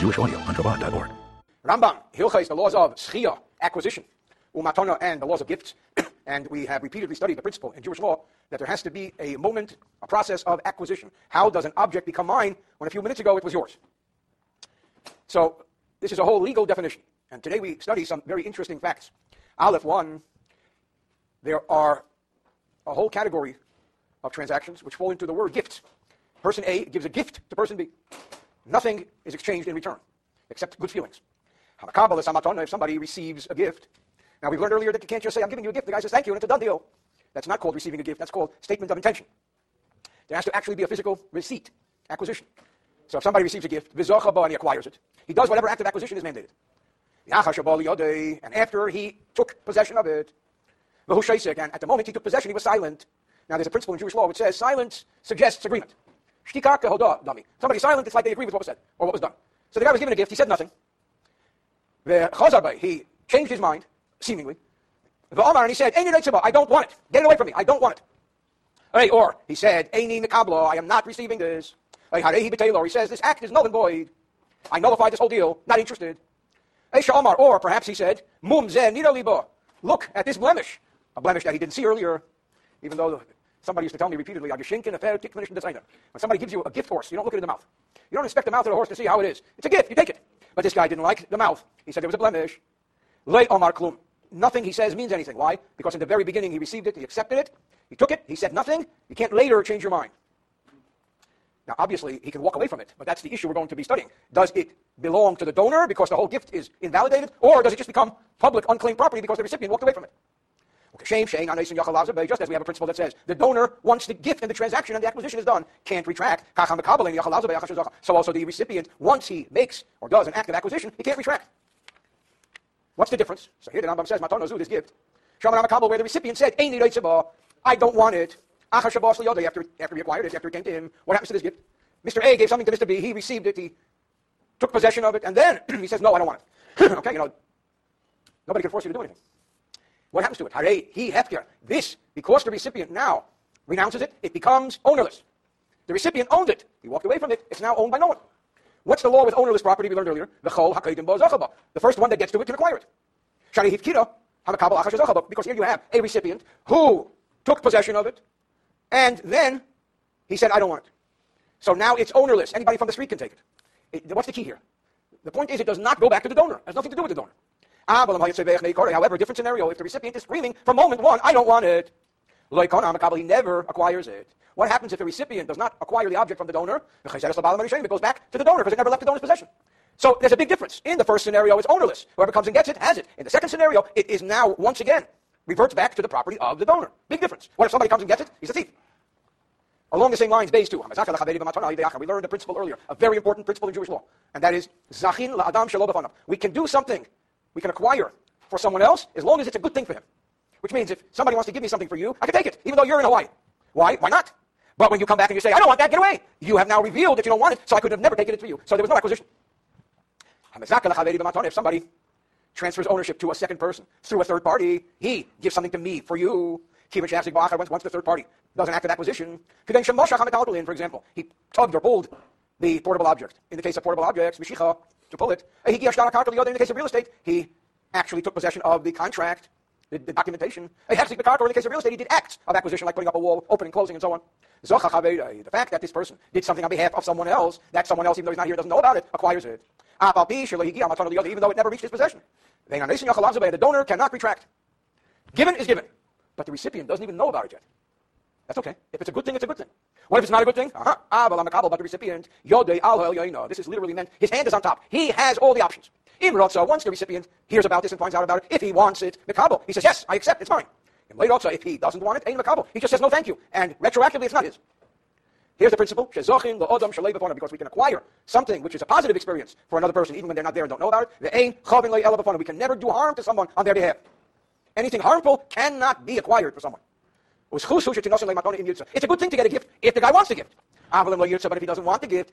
Jewish audio on Chabad.org. Rambam, Hilcha is the laws of Zechiyah, acquisition, Umatanah, and the laws of gifts. And we have repeatedly studied the principle in Jewish law that there has to be a moment, a process of acquisition. How does an object become mine when a few minutes ago it was yours? So this is a whole legal definition. And today we study some very interesting facts. Aleph 1, there are a whole category of transactions which fall into the word gift. Person A gives a gift to person B. Nothing is exchanged in return, except good feelings. Hamakabel is Hamatanah, if somebody receives a gift. Now we've learned earlier that you can't just say, I'm giving you a gift, the guy says thank you, and it's a done deal. That's not called receiving a gift, that's called statement of intention. There has to actually be a physical receipt, acquisition. So if somebody receives a gift, V'zachah, and he acquires it, he does whatever act of acquisition is mandated. Yachashavah, and after he took possession of it, V'hu shesasik, and at the moment he took possession, he was silent. Now there's a principle in Jewish law which says silence suggests agreement. Somebody's silent, it's like they agree with what was said, or what was done. So the guy was given a gift, he said nothing. He changed his mind, seemingly. The Omar, and he said, I don't want it. Get it away from me. I don't want it. Or he said, I am not receiving this. Or he says, this act is null and void. I nullified this whole deal. Not interested. Or perhaps he said, look at this blemish. A blemish that he didn't see earlier, even though somebody used to tell me repeatedly, when somebody gives you a gift horse, you don't look at the mouth. You don't inspect the mouth of the horse to see how it is. It's a gift. You take it. But this guy didn't like the mouth. He said there was a blemish. Lay omar klum. Nothing he says means anything. Why? Because in the very beginning he received it, he accepted it, he took it, he said nothing. You can't later change your mind. Now obviously he can walk away from it, but that's the issue we're going to be studying. Does it belong to the donor because the whole gift is invalidated, or does it just become public unclaimed property because the recipient walked away from it? Okay, Shame, Anais, and Yachalazabay, just as we have a principle that says the donor, once the gift and the transaction and the acquisition is done, can't retract. So also the recipient, once he makes or does an act of acquisition, he can't retract. What's the difference? So here the Rambam says, Matonozu, this gift. Where the recipient said, I don't want it. After he acquired it, after it came to him, what happens to this gift? Mr. A gave something to Mr. B, he received it, he took possession of it, and then he says, no, I don't want it. Okay, nobody can force you to do anything. What happens to it? This, because the recipient now renounces it, it becomes ownerless. The recipient owned it. He walked away from it. It's now owned by no one. What's the law with ownerless property we learned earlier? The first one that gets to it can acquire it. Because here you have a recipient who took possession of it, and then he said, I don't want it. So now it's ownerless. Anybody from the street can take it. What's the key here? The point is, it does not go back to the donor. It has nothing to do with the donor. However, different scenario, if the recipient is screaming from moment one, I don't want it, he never acquires it. What happens if the recipient does not acquire the object from the donor? It goes back to the donor because it never left the donor's possession. So there's a big difference. In the first scenario, it's ownerless. Whoever comes and gets it, has it. In the second scenario, it is now, once again, reverts back to the property of the donor. Big difference. What if somebody comes and gets it? He's a thief. Along the same lines, base 2. We learned a principle earlier, a very important principle in Jewish law, and that is, we can do something we can acquire for someone else as long as it's a good thing for him. Which means if somebody wants to give me something for you, I can take it, even though you're in Hawaii. Why? Why not? But when you come back and you say, I don't want that, get away. You have now revealed that you don't want it, so I could have never taken it for you. So there was no acquisition. If somebody transfers ownership to a second person through a third party, he gives something to me for you. Kibben Shehazig Ba'achar, once the third party does an act of acquisition. Kedeng Shem Moshach, HaMetadolin, for example. He tugged or pulled the portable object. In the case of portable objects, Mishikah, to pull it. In the case of real estate, he actually took possession of the contract, the documentation. In the case of real estate, he did acts of acquisition, like putting up a wall, opening, closing, and so on. The fact that this person did something on behalf of someone else, that someone else, even though he's not here, doesn't know about it, acquires it. Even though it never reached his possession. The donor cannot retract. Given is given. But the recipient doesn't even know about it yet. That's okay. If it's a good thing, it's a good thing. What if it's not a good thing? But the recipient, this is literally meant, his hand is on top. He has all the options. So once the recipient hears about this and finds out about it, if he wants it, he says, yes, I accept, it's mine. In Lay Rotza, if he doesn't want it, he just says, no, thank you. And retroactively, it's not his. Here's the principle, because we can acquire something which is a positive experience for another person, even when they're not there and don't know about it. We can never do harm to someone on their behalf. Anything harmful cannot be acquired for someone. It's a good thing to get a gift if the guy wants the gift. But if he doesn't want the gift,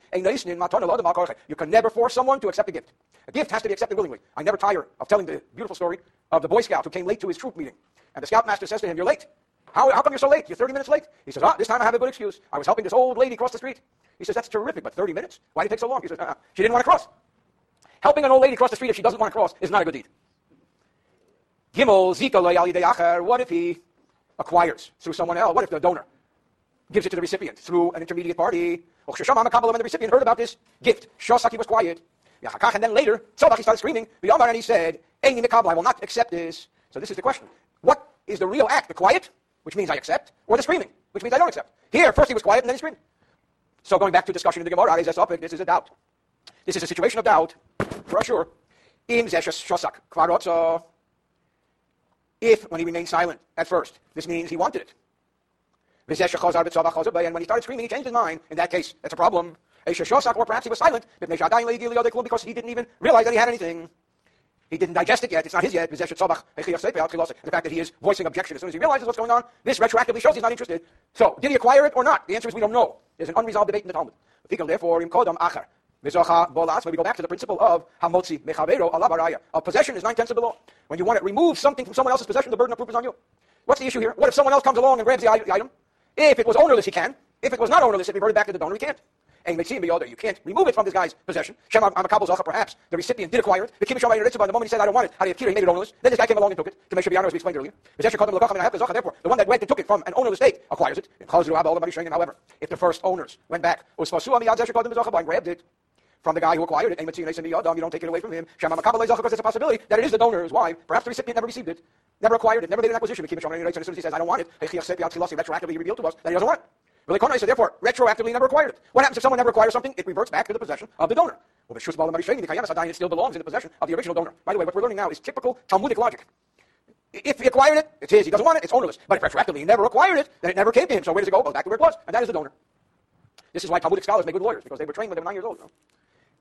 you can never force someone to accept a gift. A gift has to be accepted willingly. I never tire of telling the beautiful story of the Boy Scout who came late to his troop meeting. And the scoutmaster says to him, you're late. How come you're so late? You're 30 minutes late. He says, this time I have a good excuse. I was helping this old lady cross the street. He says, that's terrific, but 30 minutes? Why did it take so long? He says, she didn't want to cross. Helping an old lady cross the street if she doesn't want to cross is not a good deed. Gimel zika lo yalidei acher. What if he acquires through someone else? What if the donor gives it to the recipient through an intermediate party? Hamakabel, when the recipient heard about this gift, Shosaki was quiet. And then later, Tzadok, he started screaming, the Omar, and he said, Eini Mikabel, I will not accept this. So this is the question. What is the real act? The quiet, which means I accept, or the screaming, which means I don't accept? Here, first he was quiet, and then he screamed. So going back to discussion in the Gemara, this is a doubt. This is a situation of doubt, for sure. Im Zeshes Shosak Kvar Rotza. If, when he remained silent at first, this means he wanted it. And when he started screaming, he changed his mind. In that case, that's a problem. Or perhaps he was silent because he didn't even realize that he had anything. He didn't digest it yet. It's not his yet. And the fact that he is voicing objection as soon as he realizes what's going on, this retroactively shows he's not interested. So, did he acquire it or not? The answer is we don't know. There's an unresolved debate in the Talmud. Therefore, im kodam achar. V'zachah bolas. When we go back to the principle of hamotzi mechaveiro alav araya, of possession is 9/10 of the law. When you want to remove something from someone else's possession, the burden of proof is on you. What's the issue here? What if someone else comes along and grabs the item? If it was ownerless, he can. If it was not ownerless, it reverted back to the donor, he can't. And you can't remove it from this guy's possession. Perhaps the recipient did acquire it. The Kibben Shehazig, by the moment he said, I don't want it, he made it ownerless. Then this guy came along and took it. As we explained earlier, therefore, the one that went and took it from an ownerless state acquires it. However, if the first owners went back and grabbed it from the guy who acquired it, you don't take it away from him, because it's a possibility that it is the donor's. Why? Perhaps the recipient never received it, never acquired it, never made an acquisition. And as soon as he says, I don't want it, retroactively revealed to us that he doesn't want it. So therefore, retroactively never acquired it. What happens if someone never acquires something? It reverts back to the possession of the donor. Well, it still belongs in the possession of the original donor. By the way, what we're learning now is typical Talmudic logic. If he acquired it, it's his. He doesn't want it, it's ownerless. But if retroactively he never acquired it, then it never came to him. So where does it go? It goes back to where it was, and that is the donor. This is why Talmudic scholars make good lawyers, because they were trained when they were 9 years old.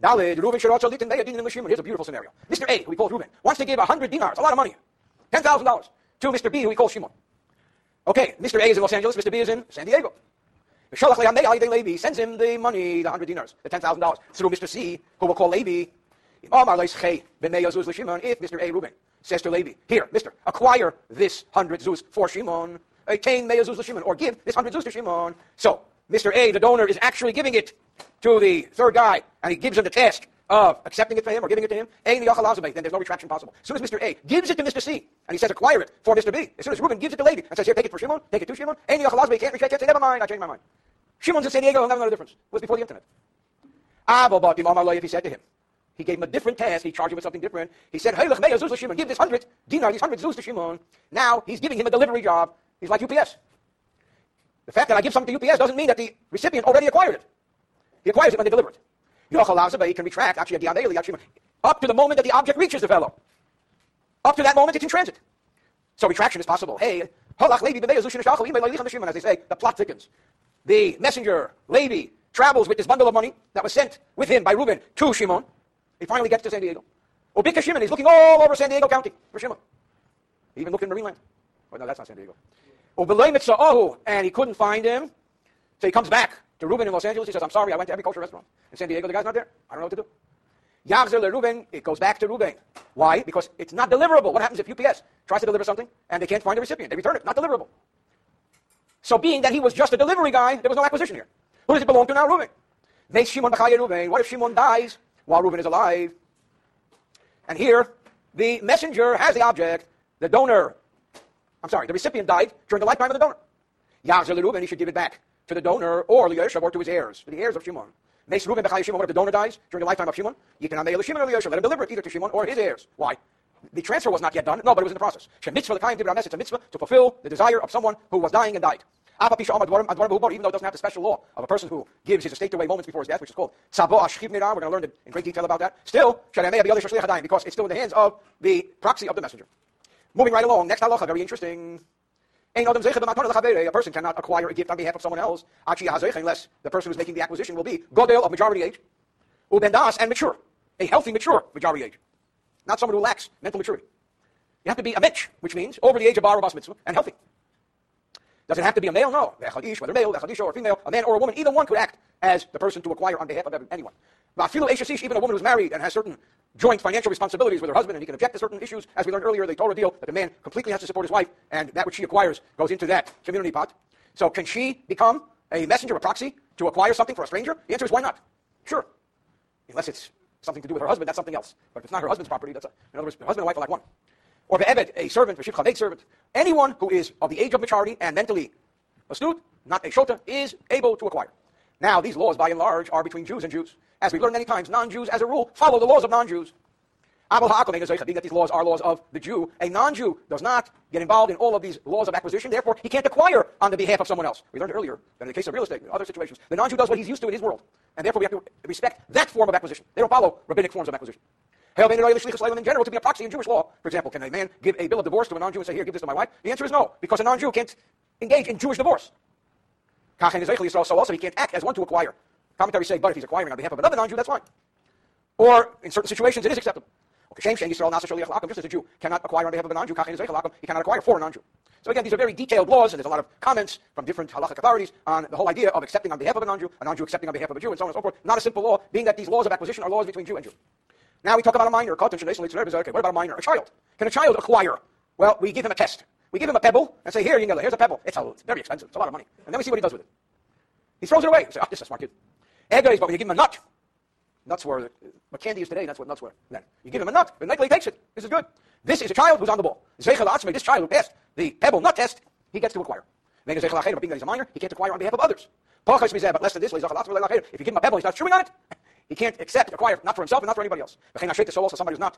Daled, Reuven Shirotzo Litin, they are dealing with Shimon. Here's a beautiful scenario. Mr. A, who we call Reuven, wants to give 100 dinars, a lot of money, $10,000, to Mr. B, who we call Shimon. Okay, Mr. A is in Los Angeles, Mr. B is in San Diego. Levi sends him the money, the 100 dinars, the $10,000, through Mr. C, who we'll call Levi. If Mr. A. Reuben says to Levi, here, Mister, acquire this 100 zuz for Shimon, attain meya zuz Shimon, or give this 100 zuz to Shimon. So, Mr. A, the donor, is actually giving it to the third guy, and he gives him the task of accepting it for him or giving it to him. Then there's no retraction possible. As soon as Mr. A gives it to Mr. C, and he says, acquire it for Mr. B, as soon as Reuben gives it to Levi and says, here, take it for Shimon, take it to Shimon, Yachalazabay can't say, never mind, I changed my mind. Shimon's in San Diego, I'll never know the difference. It was before the internet. If he said to him, he gave him a different task, he charged him with something different. He said, hey, Luch Meya, Zuz Shimon, give this 100 dinar, these 100 zuz to Shimon. Now he's giving him a delivery job. He's like UPS. The fact that I give something to UPS doesn't mean that the recipient already acquired it. He acquires it when they deliver it. Yachalazabay can retract, up to the moment that the object reaches the fellow. Up to that moment, it's in transit. So retraction is possible. Hey, as they say, the plot thickens. The messenger, Levi, travels with this bundle of money that was sent with him by Reuben to Shimon. He finally gets to San Diego. Obika Shimon is looking all over San Diego County for Shimon. He even looked in Marineland. Oh, no, that's not San Diego. Obelay Mitzvah, and he couldn't find him. So he comes back to Reuben in Los Angeles. He says, I'm sorry, I went to every kosher restaurant in San Diego. The guy's not there. I don't know what to do. Yachzer le Reuben, it goes back to Reuben. Why? Because it's not deliverable. What happens if UPS tries to deliver something and they can't find the recipient? They return it. Not deliverable. So being that he was just a delivery guy, there was no acquisition here. Who does it belong to now? Reuben. What if Shimon dies while Reuben is alive? And here, the messenger has the object. The recipient died during the lifetime of the donor. Yachzer le Reuben, he should give it back to the donor or liyoshav, or to his heirs, to the heirs of Shimon. What if the donor dies during the lifetime of Shimon? Let him deliver it either to Shimon or his heirs. Why? The transfer was not yet done, but it was in the process. It's a mitzvah to fulfill the desire of someone who was dying and died. Even though it doesn't have the special law of a person who gives his estate away moments before his death, which is called tzavo ashchiv nirah. We're going to learn in great detail about that. Still, because it's still in the hands of the proxy of the messenger. Moving right along, next halacha, very interesting. A person cannot acquire a gift on behalf of someone else, unless the person who's making the acquisition will be godel, of majority age, ubendas, and mature, a healthy, mature majority age, not someone who lacks mental maturity. You have to be a mitch, which means over the age of bar mitzvah, and healthy. Does it have to be a male? No. Whether male, or female, a man or a woman, either one could act as the person to acquire on behalf of anyone. Even a woman who's married and has certain joint financial responsibilities with her husband, and he can object to certain issues. As we learned earlier, the Torah deal that the man completely has to support his wife, and that which she acquires goes into that community pot. So can she become a messenger, a proxy, to acquire something for a stranger? The answer is, why not? Sure. Unless it's something to do with her husband, that's something else. But if it's not her husband's property, that's a, in other words, her husband and wife are like one. Or ve'eved, a servant, v'shivcha, maid servant. Anyone who is of the age of maturity and mentally astute, not a shota, is able to acquire. Now, these laws, by and large, are between Jews and Jews. As we've learned many times, non-Jews, as a rule, follow the laws of non-Jews. Being that these laws are laws of the Jew, a non-Jew does not get involved in all of these laws of acquisition, therefore he can't acquire on the behalf of someone else. We learned earlier that in the case of real estate and other situations, the non-Jew does what he's used to in his world, and therefore we have to respect that form of acquisition. They don't follow rabbinic forms of acquisition. In general, to be a proxy in Jewish law, for example, can a man give a bill of divorce to a non-Jew and say, here, give this to my wife? The answer is no, because a non-Jew can't engage in Jewish divorce. So also he can't act as one to acquire. Commentaries say, but if he's acquiring on behalf of another non-Jew, that's fine. Or, in certain situations, it is acceptable. Okay, Shame, Yisrael, Nasa, Sholi, Yachalakam, just as a Jew cannot acquire on behalf of a non-Jew, Kachin, Yachalakam, he cannot acquire for a non-Jew. So again, these are very detailed laws, and there's a lot of comments from different halakhic authorities on the whole idea of accepting on behalf of a non-Jew accepting on behalf of a Jew, and so on and so forth. Not a simple law, being that these laws of acquisition are laws between Jew and Jew. Now we talk about a minor. Okay, what about a minor? A child. Can a child acquire? Well, we give him a test. We give him a pebble, and say, here, here's a pebble. It's very expensive. It's a lot of money. And then we see what he does with it. He throws it away. We say, this is a smart kid. But when you give him a nut, nuts were what candy is today. That's what nuts were then. You give him a nut, and likely he takes it. This is good. This is a child who's on the ball. This child who passed the pebble nut test, he gets to acquire. Being that he's a minor, he can't acquire on behalf of others. But less than this, if you give him a pebble, he starts chewing on it. He can't acquire, not for himself and not for anybody else. So also somebody who's not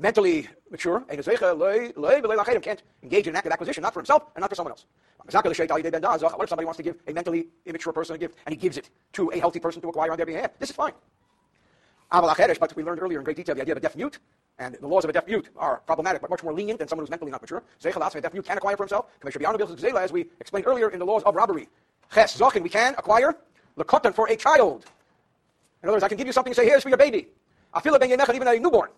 mentally mature, can't engage in an act of acquisition, not for himself and not for someone else. What if somebody wants to give a mentally immature person a gift, and he gives it to a healthy person to acquire on their behalf? This is fine. But we learned earlier in great detail the idea of a deaf mute, and the laws of a deaf mute are problematic, but much more lenient than someone who's mentally not mature. A deaf mute can acquire for himself. As we explained earlier in the laws of robbery, we can acquire the cotton for a child. In other words, I can give you something and say, here's for your baby. Even a newborn.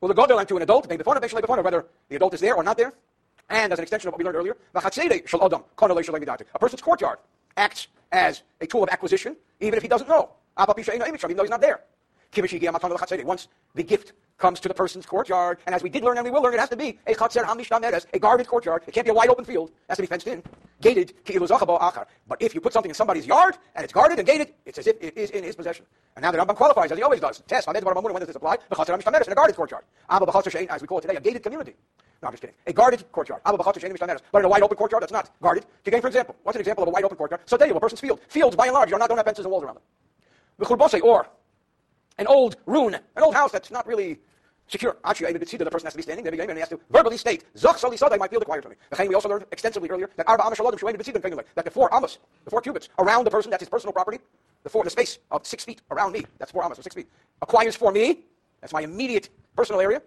Well, the godel to an adult, whether the adult is there or not there. And as an extension of what we learned earlier, a person's courtyard acts as a tool of acquisition, even if he doesn't know, even though he's not there. Once the gift comes to the person's courtyard, and as we did learn and we will learn, it has to be a guarded courtyard. It can't be a wide open field. It has to be fenced in, gated. But if you put something in somebody's yard, and it's guarded and gated, it's as if it is in his possession. And now the Rambam qualifies, as he always does. Test, when does this apply? In a guarded courtyard. As we call it today, a gated community. No, I'm just kidding. A guarded courtyard. But in a wide open courtyard that's not guarded. Again, for example, what's an example of a wide open courtyard? So there you have a person's field. Fields, by and large, don't have fences and walls around them. Or an old ruin, an old house that's not really secure. Actually, the person has to be standing there, and he has to verbally state, Zach Sali Sadai, my field acquired for me. We also learned extensively earlier that the 4 amos, the 4 cubits around the person, that's his personal property, the space of 6 feet around me, that's 4 amos or 6 feet, acquires for me, that's my immediate personal area,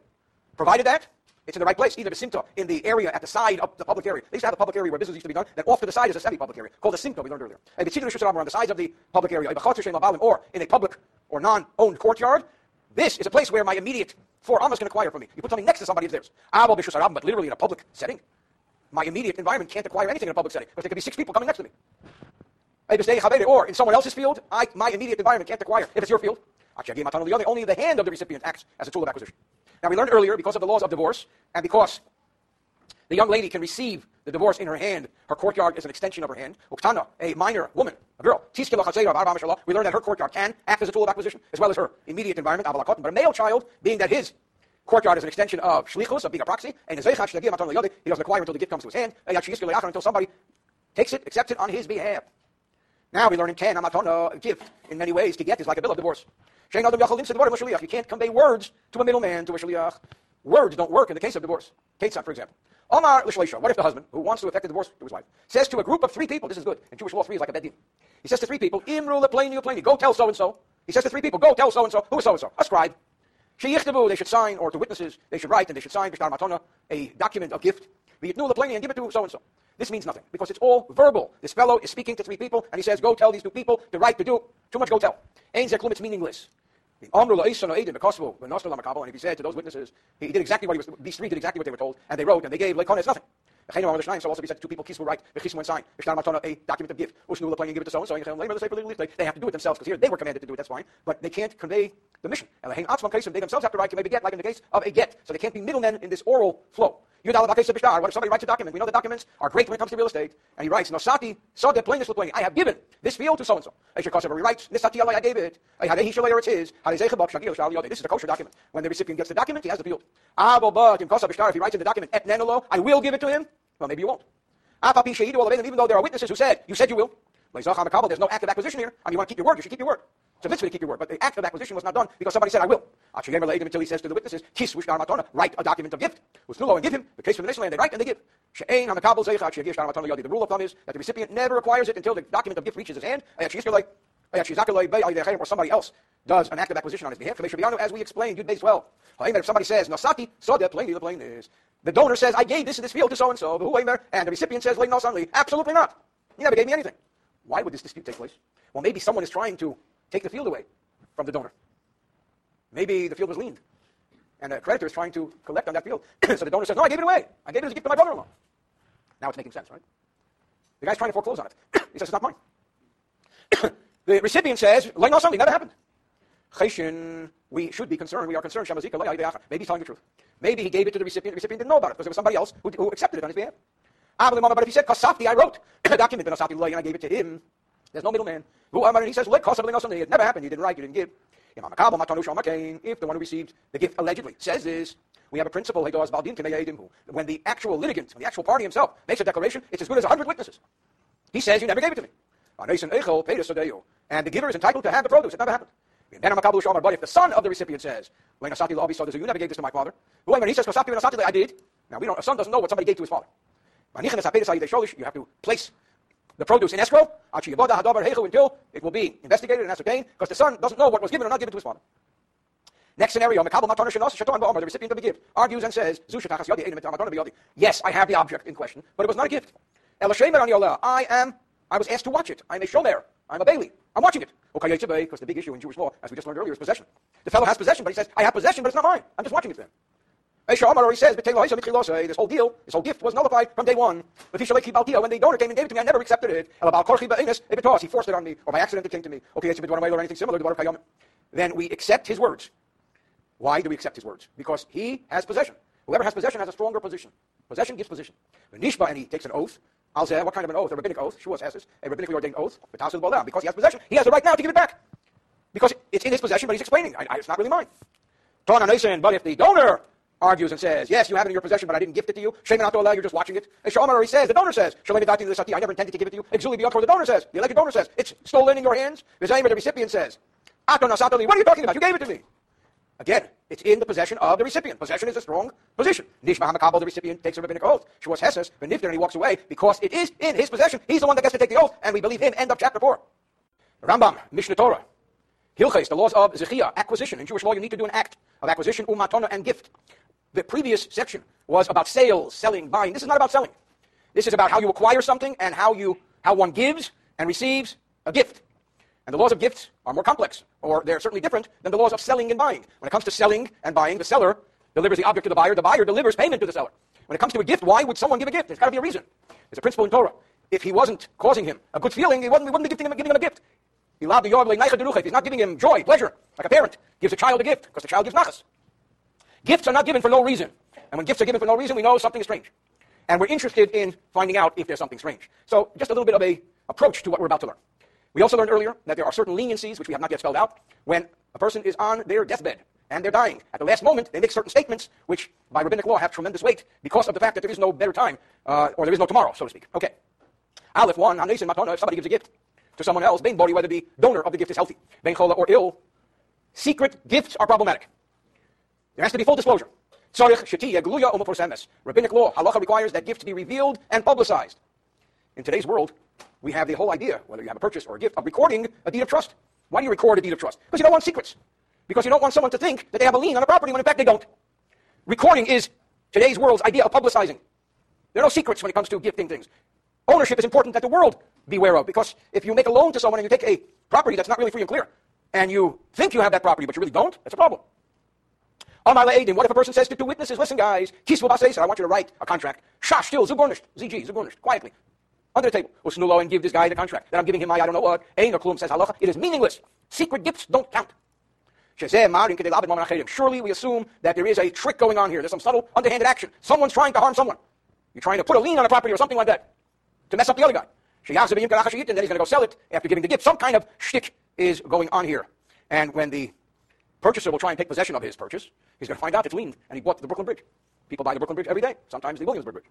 provided that it's in the right place, either the simta, in the area at the side of the public area. They used to have a public area where business used to be done, then off to the side is a semi-public area, called the simta, we learned earlier. And the on the sides of the public area, or in a public or non-owned courtyard, this is a place where my immediate 4 amos can acquire for me. You put something next to somebody, it's theirs. But literally in a public setting, my immediate environment can't acquire anything in a public setting, because there could be 6 people coming next to me. Or in someone else's field, my immediate environment can't acquire. If it's your field, only the hand of the recipient acts as a tool of acquisition. Now we learned earlier, because of the laws of divorce, and because the young lady can receive the divorce in her hand, her courtyard is an extension of her hand. Uktana, a minor woman, a girl, we learned that her courtyard can act as a tool of acquisition, as well as her immediate environment. But a male child, being that his courtyard is an extension of shlichus, of being a proxy, and he doesn't acquire until the gift comes to his hand, until somebody takes it, accepts it on his behalf. Now we learn in 10, Hamatanah, a gift, in many ways, to get is like a bill of divorce. You can't convey words to a middleman, to a shaliach. Words don't work in the case of divorce. Ketzad, for example. Omar, what if the husband, who wants to effect a divorce to his wife, says to a group of 3 people, this is good, in Jewish law 3 is like a bed deal. He says to 3 people, Imru Plainly, go tell so-and-so. He says to 3 people, go tell so-and-so. Who is so-and-so? A scribe. Sheyichtabu, they should sign, or to witnesses, they should write and they should sign, Bishtar Matona, a document of gift. V'yitnu Plainly, and give it to so-and-so. This means nothing, because it's all verbal. This fellow is speaking to 3 people, and he says, go tell these 2 people, to write, to do. Too much go tell. Ein zeh klum, it's meaningless. And if he said to those witnesses, he did exactly what he was. These 3 did exactly what they were told, and they wrote, and they gave. Like it's nothing. So also be said to 2 people, kiss will write, kiss will sign. A document of gift. They have to do it themselves because here they were commanded to do it. That's fine, but they can't convey the mission. They themselves have to write to maybe get, like in the case of a get. So they can't be middlemen in this oral flow. What if somebody writes a document? We know the documents are great when it comes to real estate. And he writes, Nosati, Sode Plainly, I have given this field to so-and-so. He writes, Nisati Alay, I gave it. It's his. This is a kosher document. When the recipient gets the document, he has the field. If he writes in the document, I will give it to him, well, maybe you won't. Even though there are witnesses who said, you said you will. There's no act of acquisition here. I mean, you want to keep your word, you should keep your word. It's a mitzvah to keep your word, but the act of acquisition was not done because somebody said, I will. Until he says to the witnesses, write a document of gift. And give him the case for the nation land. They write and they give. The rule of thumb is that the recipient never acquires it until the document of gift reaches his hand. Or somebody else does an act of acquisition on his behalf. As we explained, Yud Beis 12. If somebody says, Nosati, Sodeh, plainly, the plain is. The donor says, I gave this in this field to so-and-so. And the recipient says, absolutely not. You never gave me anything. Why would this dispute take place? Well, maybe someone is trying to take the field away from the donor. Maybe the field was liened, and a creditor is trying to collect on that field. So the donor says, no, I gave it away. I gave it as a gift to my brother-in-law. Now it's making sense, right? The guy's trying to foreclose on it. He says, it's not mine. The recipient says, no, something never happened. Cheshin, we should be concerned. We are concerned. Maybe he's telling the truth. Maybe he gave it to the recipient. The recipient didn't know about it because there was somebody else who accepted it on his behalf. But if he said, Kasafti, I wrote a document, and I gave it to him, there's no middleman. And he says, it never happened, you didn't write, you didn't give. If the one who received the gift allegedly says this, we have a principle, when the actual litigant, when the actual party himself makes a declaration, it's as good as 100 witnesses. He says, you never gave it to me. And the giver is entitled to have the produce, it never happened. But if the son of the recipient says, you never gave this to my father, and he says, I did. Now, a son doesn't know what somebody gave to his father. You have to place the produce in escrow until it will be investigated and ascertained, because the son doesn't know what was given or not given to his father. Next scenario, the recipient of the gift argues and says, yes, I have the object in question, but it was not a gift. I was asked to watch it. I'm a shomer. I'm a bailey. I'm watching it. Because the big issue in Jewish law, as we just learned earlier, is possession. The fellow has possession, but he says, I have possession, but it's not mine. I'm just watching it then. Omar already says, this whole gift was nullified from day one. When the donor came and gave it to me, I never accepted it. He forced it on me, or by accident it came to me. Or anything similar. Then we accept his words. Why do we accept his words? Because he has possession. Whoever has possession has a stronger position. Possession gives position. And he takes an oath. What kind of an oath? A rabbinic oath. Shuas has this. A rabbinically ordained oath. Because he has possession, he has the right now to give it back. Because it's in his possession, but he's explaining, it's not really mine. But if the donor argues and says, yes, you have it in your possession, but I didn't gift it to you. Shame not to allow, you're just watching it. The donor says, I never intended to give it to you. The elected donor says, it's stolen in your hands. The recipient says, what are you talking about? You gave it to me. Again, it's in the possession of the recipient. Possession is a strong position. Hamakabel, the recipient, takes a rabbinic oath. Shuas Hesses, Benifter, and he walks away because it is in his possession. He's the one that gets to take the oath, and we believe him. End of chapter 4. Rambam, Mishneh Torah. Hilchot, the laws of Zechiyah, acquisition. In Jewish law, you need to do an act of acquisition, Matonozu, and gift. The previous section was about sales, selling, buying. This is not about selling. This is about how you acquire something and how one gives and receives a gift. And the laws of gifts are more complex, or they're certainly different than the laws of selling and buying. When it comes to selling and buying, the seller delivers the object to the buyer delivers payment to the seller. When it comes to a gift, why would someone give a gift? There's got to be a reason. There's a principle in Torah. If he wasn't causing him a good feeling, he wouldn't be giving him a gift. If he's not giving him joy, pleasure, like a parent gives a child a gift, because the child gives nachas. Gifts are not given for no reason. And when gifts are given for no reason, we know something is strange. And we're interested in finding out if there's something strange. So just a little bit of an approach to what we're about to learn. We also learned earlier that there are certain leniencies, which we have not yet spelled out, when a person is on their deathbed and they're dying. At the last moment, they make certain statements, which by rabbinic law have tremendous weight because of the fact that there is no better time, or there is no tomorrow, so to speak. Okay. Aleph 1, Anais and Matonozu, if somebody gives a gift to someone else, bein bori, whether the donor of the gift is healthy, bein chola, or ill, secret gifts are problematic. There has to be full disclosure. Rabbinic law, halacha requires that gifts be revealed and publicized. In today's world, we have the whole idea, whether you have a purchase or a gift, of recording a deed of trust. Why do you record a deed of trust? Because you don't want secrets. Because you don't want someone to think that they have a lien on a property when in fact they don't. Recording is today's world's idea of publicizing. There are no secrets when it comes to gifting things. Ownership is important that the world beware of, because if you make a loan to someone and you take a property that's not really free and clear, and you think you have that property but you really don't, that's a problem. Omar, what if a person says to two witnesses, listen guys, I want you to write a contract. Shash still, Zugornisht, ZG, Zugornisht, quietly, under the table. Usnulo, and give this guy the contract. Then I'm giving him my I don't know what. Ahren kono says halacha, it is meaningless. Secret gifts don't count. Surely we assume that there is a trick going on here. There's some subtle, underhanded action. Someone's trying to harm someone. You're trying to put a lien on a property or something like that to mess up the other guy. And then he's going to go sell it after giving the gift. Some kind of shtick is going on here. And when the purchaser will try and take possession of his purchase, he's going to find out it's liened, and he bought the Brooklyn Bridge. People buy the Brooklyn Bridge every day, sometimes the Williamsburg Bridge.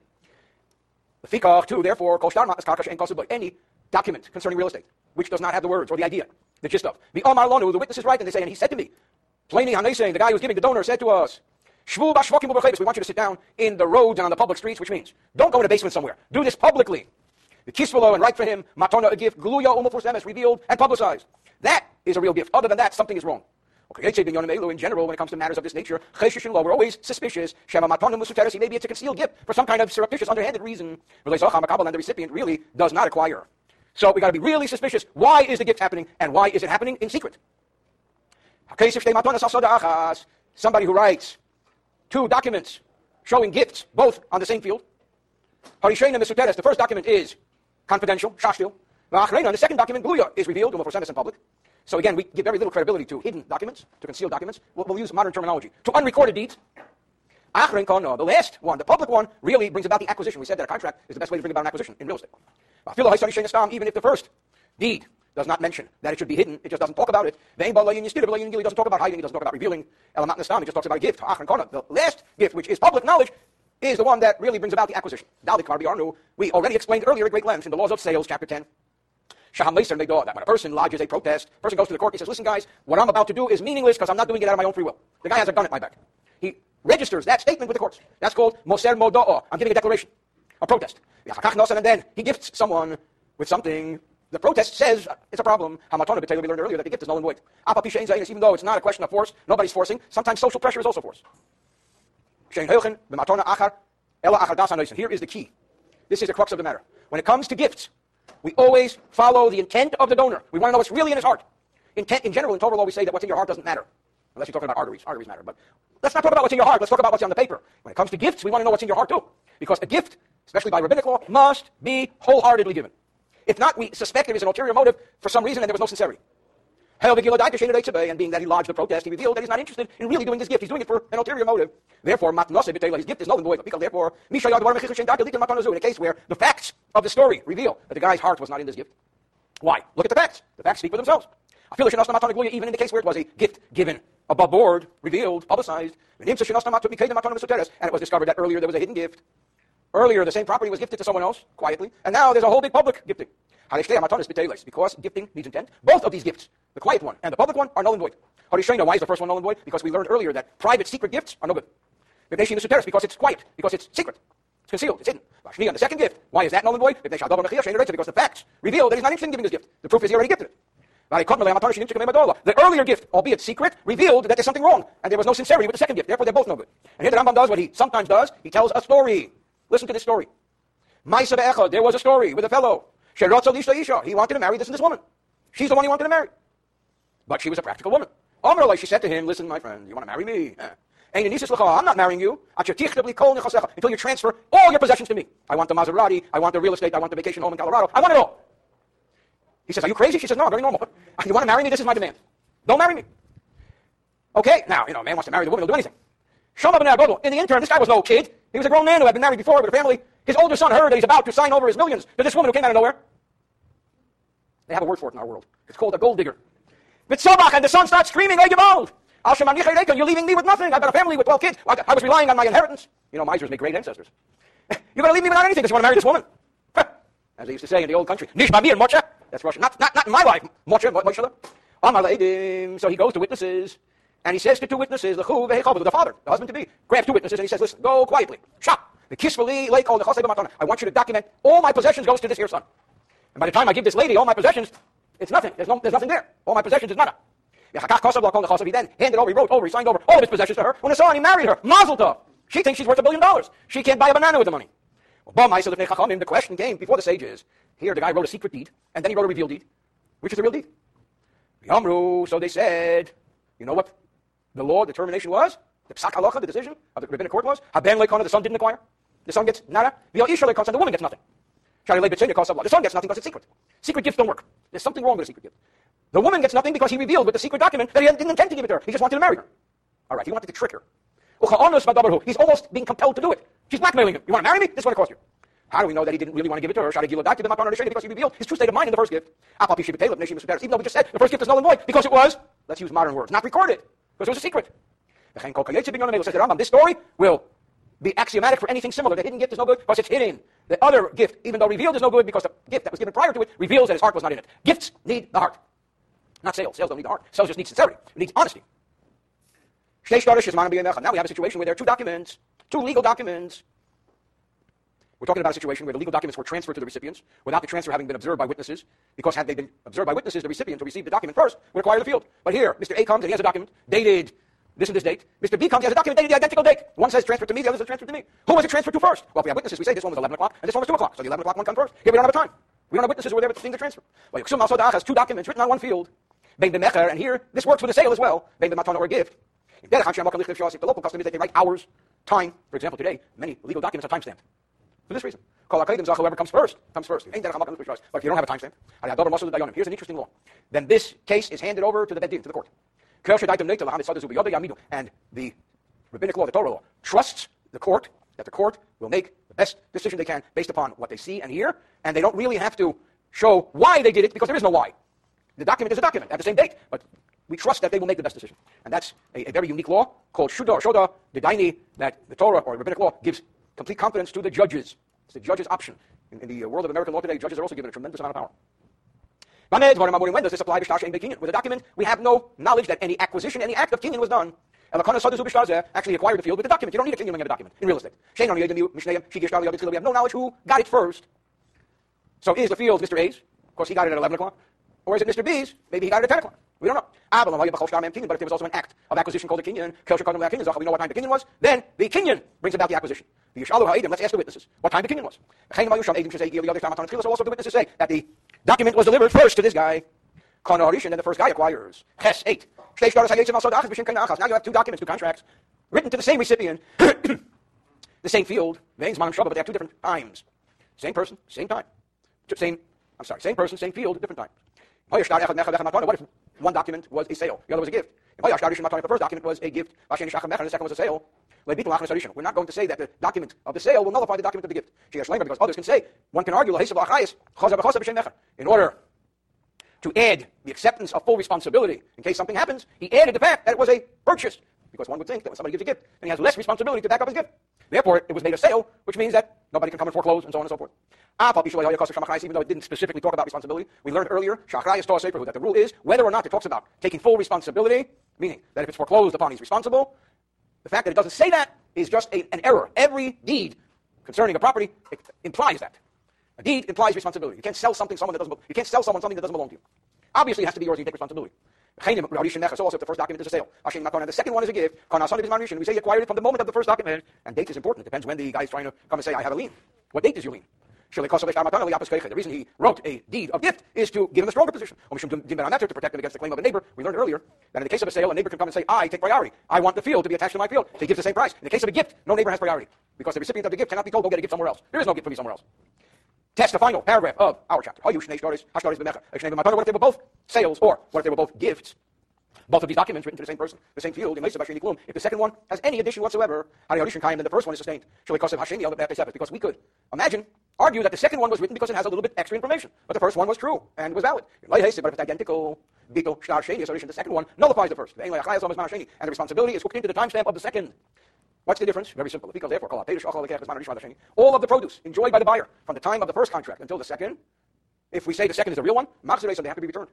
The Fikach, too, therefore, any document concerning real estate, which does not have the words or the idea, the gist of. The Omar Lonu, the witness is right, and they say, and he said to me, Plainly, Anais, the guy who's giving, the donor, said to us, Shvu b'shvokim u'b'chayvus, we want you to sit down in the roads and on the public streets, which means, don't go in a basement somewhere. Do this publicly. The kisvelo, and write for him, Matonah, a gift, gluya u'mufursemes, revealed and publicized. That is a real gift. Other than that, something is wrong. In general, when it comes to matters of this nature, we're always suspicious. Maybe it's a concealed gift for some kind of surreptitious, underhanded reason. And the recipient really does not acquire. So we got to be really suspicious. Why is the gift happening, and why is it happening in secret? Somebody who writes two documents showing gifts, both on the same field. The first document is confidential, shashtil. The second document, gluya, is revealed in public. So again, we give very little credibility to hidden documents, to concealed documents. We'll use modern terminology. To unrecorded deeds. Ahren kono, the last one, the public one, really brings about the acquisition. We said that a contract is the best way to bring about an acquisition in real estate. Even if the first deed does not mention that it should be hidden, it just doesn't talk about it. He doesn't talk about hiding, he doesn't talk about revealing. It just talks about a gift. Ahren kono, the last gift, which is public knowledge, is the one that really brings about the acquisition. We already explained earlier at great length in the Laws of Sales, chapter 10. That when a person lodges a protest, a person goes to the court and says, listen guys, what I'm about to do is meaningless because I'm not doing it out of my own free will. The guy has a gun at my back. He registers that statement with the courts. That's called moser modo'o. I'm giving a declaration, a protest. And then he gifts someone with something. The protest says it's a problem. Hamatanah we learned earlier that the gift is null and void. Even though it's not a question of force, nobody's forcing. Sometimes social pressure is also force. Here is the key. This is the crux of the matter. When it comes to gifts, we always follow the intent of the donor. We want to know what's really in his heart. Intent, in general, in Torah law, we say that what's in your heart doesn't matter. Unless you're talking about arteries. Arteries matter. But let's not talk about what's in your heart. Let's talk about what's on the paper. When it comes to gifts, we want to know what's in your heart too. Because a gift, especially by rabbinic law, must be wholeheartedly given. If not, we suspect there is an ulterior motive for some reason and there was no sincerity. And being that he lodged the protest, he revealed that he's not interested in really doing this gift. He's doing it for an ulterior motive. Therefore, his gift is null and void. Therefore, in a case where the facts of the story reveal that the guy's heart was not in this gift. Why? Look at the facts. The facts speak for themselves. Even in the case where it was a gift given above board, revealed, publicized, and it was discovered that earlier there was a hidden gift. Earlier, the same property was gifted to someone else, quietly, and now there's a whole big public gifting. Because gifting needs intent. Both of these gifts, the quiet one and the public one, are null and void. Why is the first one null and void? Because we learned earlier that private, secret gifts are no good. Because it's quiet, because it's secret, it's concealed, it's hidden. And the second gift, why is that null and void? Because the facts reveal that he's not interested in giving this gift. The proof is he already gifted it. The earlier gift, albeit secret, revealed that there's something wrong, and there was no sincerity with the second gift. Therefore, they're both no good. And here the Rambam does what he sometimes does. He tells a story. Listen to this story. There was a story with a fellow. He wanted to marry this and this woman. She's the one he wanted to marry. But she was a practical woman. She said to him, listen, my friend, you want to marry me? I'm not marrying you until you transfer all your possessions to me. I want the Maserati, I want the real estate, I want the vacation home in Colorado. I want it all. He says, are you crazy? She says, no, I'm very normal. You want to marry me? This is my demand. Don't marry me. Okay, now, a man wants to marry the woman, he'll do anything. In the interim, this guy was no kid. He was a grown man who had been married before with a family. His older son heard that he's about to sign over his millions to this woman who came out of nowhere. They have a word for it in our world. It's called a gold digger. And the son starts screaming, you're leaving me with nothing. I've got a family with 12 kids. I was relying on my inheritance. Misers make great ancestors. You're going to leave me without anything because you want to marry this woman. As they used to say in the old country, that's Russian. Not in my life. So he goes to witnesses. And he says to two witnesses, the father, the husband-to-be, grabs two witnesses and he says, listen, go quietly. I want you to document all my possessions goes to this here son. And by the time I give this lady all my possessions, it's nothing. There's nothing there. All my possessions is nada. He then handed over, he wrote over, he signed over all of his possessions to her. When he saw her, he married her. Mazel tov. She thinks she's worth $1 billion. She can't buy a banana with the money. The question came before the sages. Here the guy wrote a secret deed, and then he wrote a revealed deed. Which is the real deed? So they said, you know what? The law determination was, the psak halacha, the decision of the rabbinic court was, haben leikona, the son didn't acquire. The son gets nada. The woman gets nothing. The son gets nothing because it's secret. Secret gifts don't work. There's something wrong with a secret gift. The woman gets nothing because he revealed with the secret document that he didn't intend to give it to her. He just wanted to marry her. All right, he wanted to trick her. He's almost being compelled to do it. She's blackmailing him. You want to marry me? This is what it costs you. How do we know that he didn't really want to give it to her? Because he revealed his true state of mind in the first gift. Even though we just said the first gift is null and void because it was, let's use modern words, not recorded, because it was a secret. Says the Rambam, this story will be axiomatic for anything similar. The hidden gift is no good because it's hidden. The other gift, even though revealed, is no good because the gift that was given prior to it reveals that his heart was not in it. Gifts need the heart. Not sales. Sales don't need the heart. Sales just need sincerity. It needs honesty. Now we have a situation where there are two legal documents. We're talking about a situation where the legal documents were transferred to the recipients without the transfer having been observed by witnesses, because had they been observed by witnesses, the recipient who received the document first would acquire the field. But here, Mr. A comes and he has a document dated this and this date. Mr. B comes, he has a document dated the identical date. One says transferred to me, the other says transferred to me. Who was it transferred to first? Well, if we have witnesses, we say this one was 11 o'clock and this one was 2 o'clock. So the 11 o'clock one comes first. Here we don't have a time. We don't have witnesses who were there seeing the transfer. Well, Yachsum al-Sodah has two documents written on one field. And here, this works with a sale as well. Bein b'matanah or gift. The local custom is that they write hours, time. For example, today, many legal documents are timestamped. For this reason. Whoever comes first, comes first. But if you don't have a timestamp, here's an interesting law. Then this case is handed over to the Beddin, to the court. And the rabbinic law, the Torah law, trusts the court that the court will make the best decision they can based upon what they see and hear, and they don't really have to show why they did it because there is no why. The document is a document at the same date, but we trust that they will make the best decision. And that's a very unique law called Shodah, the Daini, that the Torah or rabbinic law gives complete confidence to the judges. It's the judge's option. In the world of American law today, judges are also given a tremendous amount of power. When does this apply? With a document, we have no knowledge that any acquisition, any act of kinyan was done. Actually acquired the field with a document. You don't need a kinyan when you have a document in real estate. We have no knowledge who got it first. So is the field Mr. A's? Of course, he got it at 11 o'clock. Or is it Mr. B's? Maybe he got it at 10 o'clock. We don't know. But if there was also an act of acquisition called a kinyan, we know what time the kinyan was, then the kinyan brings about the acquisition. Let's ask the witnesses what time the kinyan was. So also the witnesses say that the document was delivered first to this guy. And then the first guy acquires. Ches 8. Now you have two documents, two contracts, written to the same recipient, the same field, but they have two different times. Same person, same time. Same person, same field, different time. What if one document was a sale, the other was a gift? The first document was a gift, and the second was a sale. We're not going to say that the document of the sale will nullify the document of the gift. Because others can say, one can argue, in order to add the acceptance of full responsibility, in case something happens, he added the fact that it was a purchase. Because one would think that when somebody gives a gift, then he has less responsibility to back up his gift. Therefore, it was made a sale, which means that nobody can come and foreclose, and so on and so forth. Even though it didn't specifically talk about responsibility, we learned earlier, that the rule is, whether or not it talks about taking full responsibility, meaning that if it's foreclosed upon, he's responsible. The fact that it doesn't say that is just an error. Every deed concerning a property implies that. A deed implies responsibility. You can't sell something something that doesn't belong to you. Obviously, it has to be yours, and you take responsibility. So also, if the first document is a sale, and the second one is a gift, we say you acquired it from the moment of the first document, and date is important. It depends when the guy is trying to come and say, I have a lien. What date is your lien? The reason he wrote a deed of gift is to give him a stronger position, to protect him against the claim of a neighbor. We learned earlier that in the case of a sale, a neighbor can come and say, I take priority. I want the field to be attached to my field. So he gives the same price. In the case of a gift, no neighbor has priority, because the recipient of the gift cannot be told, go get a gift somewhere else. There is no gift for me somewhere else. Test the final paragraph of our chapter. What if they were both sales, or what if they were both gifts? Both of these documents written to the same person, the same field, if the second one has any addition whatsoever, then the first one is sustained. Because we could imagine, argue that the second one was written because it has a little bit extra information, but the first one was true and was valid. But if it's identical, the second one nullifies the first. And the responsibility is hooked into the timestamp of the second. What's the difference? Very simple. All of the produce enjoyed by the buyer from the time of the first contract until the second, if we say the second is the real one, they have to be returned.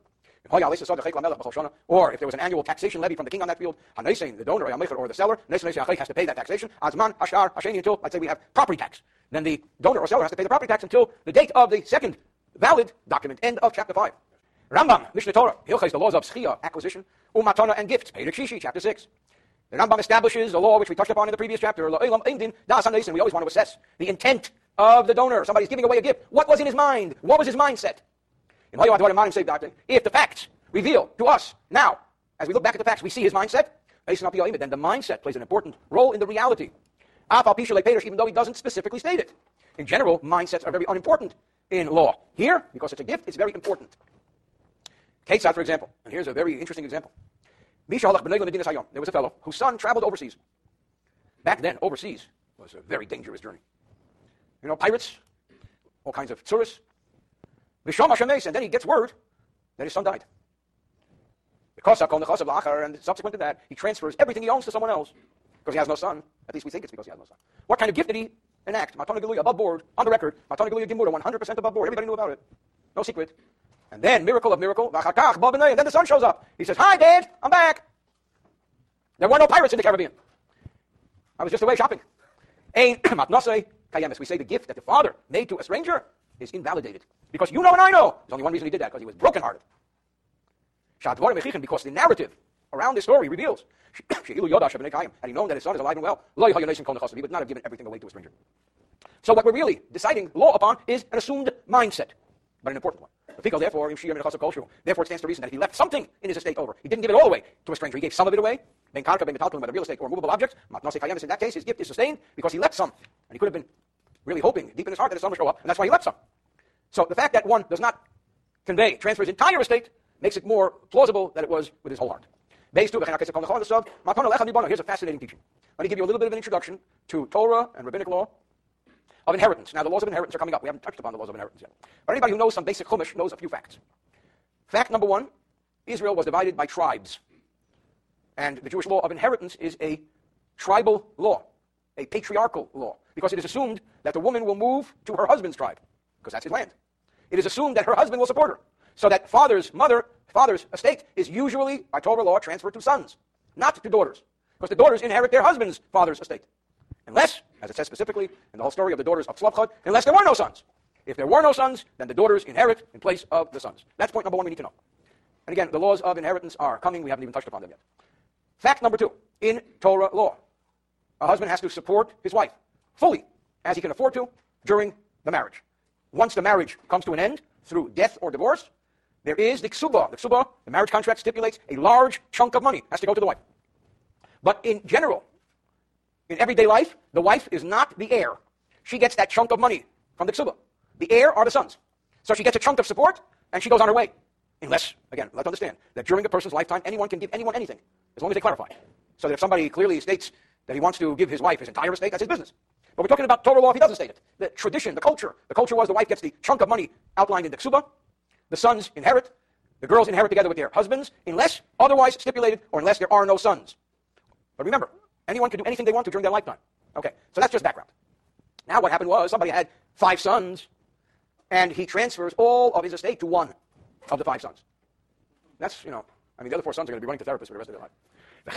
Or if there was an annual taxation levy from the king on that field, the donor or the seller has to pay that taxation until, let's say, we have property tax. Then the donor or seller has to pay the property tax until the date of the second valid document. End of chapter 5. Rambam, Mishneh Torah, Hilcha, the laws of Zechiyah, acquisition, Umatana, and gifts, chapter 6. The Rambam establishes a law which we touched upon in the previous chapter. We always want to assess the intent of the donor. Somebody's giving away a gift. What was in his mind? What was his mindset? If the facts reveal to us now, as we look back at the facts, we see his mindset, then the mindset plays an important role in the reality. Even though he doesn't specifically state it. In general, mindsets are very unimportant in law. Here, because it's a gift, it's very important. Ketzad, for example, and here's a very interesting example. There was a fellow whose son traveled overseas. Back then, overseas was a very dangerous journey. You know, pirates, all kinds of tsuris. And then he gets word that his son died. And subsequent to that, he transfers everything he owns to someone else because he has no son. At least we think it's because he has no son. What kind of gift did he enact? Matonozu, above board, on the record. Matonozu Gimura, 100% above board. Everybody knew about it. No secret. And then, miracle of miracle, and then the son shows up. He says, "Hi, Dad, I'm back." There were no pirates in the Caribbean. I was just away shopping. We say the gift that the father made to a stranger is invalidated. Because you know and I know. There's only one reason he did that, because he was brokenhearted. Because the narrative around this story reveals, had he known that his son is alive and well, he would not have given everything away to a stranger. So what we're really deciding law upon is an assumed mindset, but an important one. Therefore, it stands to reason that he left something in his estate over. He didn't give it all away to a stranger. He gave some of it away. Ben karka, ben metalton, whether real estate or movable objects. In that case, his gift is sustained because he left some. And he could have been really hoping deep in his heart that his son would show up, and that's why he left some. So the fact that one does not convey, transfer his entire estate, makes it more plausible that it was with his whole heart. Here's a fascinating teaching. Let me give you a little bit of an introduction to Torah and rabbinic law of inheritance. Now, the laws of inheritance are coming up. We haven't touched upon the laws of inheritance yet. But anybody who knows some basic chumash knows a few facts. Fact number one, Israel was divided by tribes. And the Jewish law of inheritance is a tribal law, a patriarchal law, because it is assumed that the woman will move to her husband's tribe, because that's his land. It is assumed that her husband will support her, so that father's estate is usually, by Torah law, transferred to sons, not to daughters, because the daughters inherit their husband's father's estate. Unless, as it says specifically in the whole story of the daughters of Tzlopchad, unless there were no sons. If there were no sons, then the daughters inherit in place of the sons. That's point number one we need to know. And again, the laws of inheritance are coming. We haven't even touched upon them yet. Fact number two, in Torah law, a husband has to support his wife fully, as he can afford to, during the marriage. Once the marriage comes to an end, through death or divorce, there is the ksubah. The ksubah, the marriage contract stipulates a large chunk of money has to go to the wife. But in general, in everyday life, the wife is not the heir. She gets that chunk of money from the ksubah. The heir are the sons. So she gets a chunk of support, and she goes on her way. Unless, again, let's understand that during a person's lifetime, anyone can give anyone anything, as long as they clarify. So that if somebody clearly states that he wants to give his wife his entire estate, that's his business. But we're talking about Torah law if he doesn't state it. The tradition, the culture. The culture was the wife gets the chunk of money outlined in the ksubah. The sons inherit. The girls inherit together with their husbands, unless otherwise stipulated, or unless there are no sons. But remember, anyone can do anything they want to during their lifetime. Okay, so that's just background. Now what happened was somebody had 5 sons, and he transfers all of his estate to one of the 5 sons. That's, the other 4 sons are going to be running to therapists for the rest of their life. If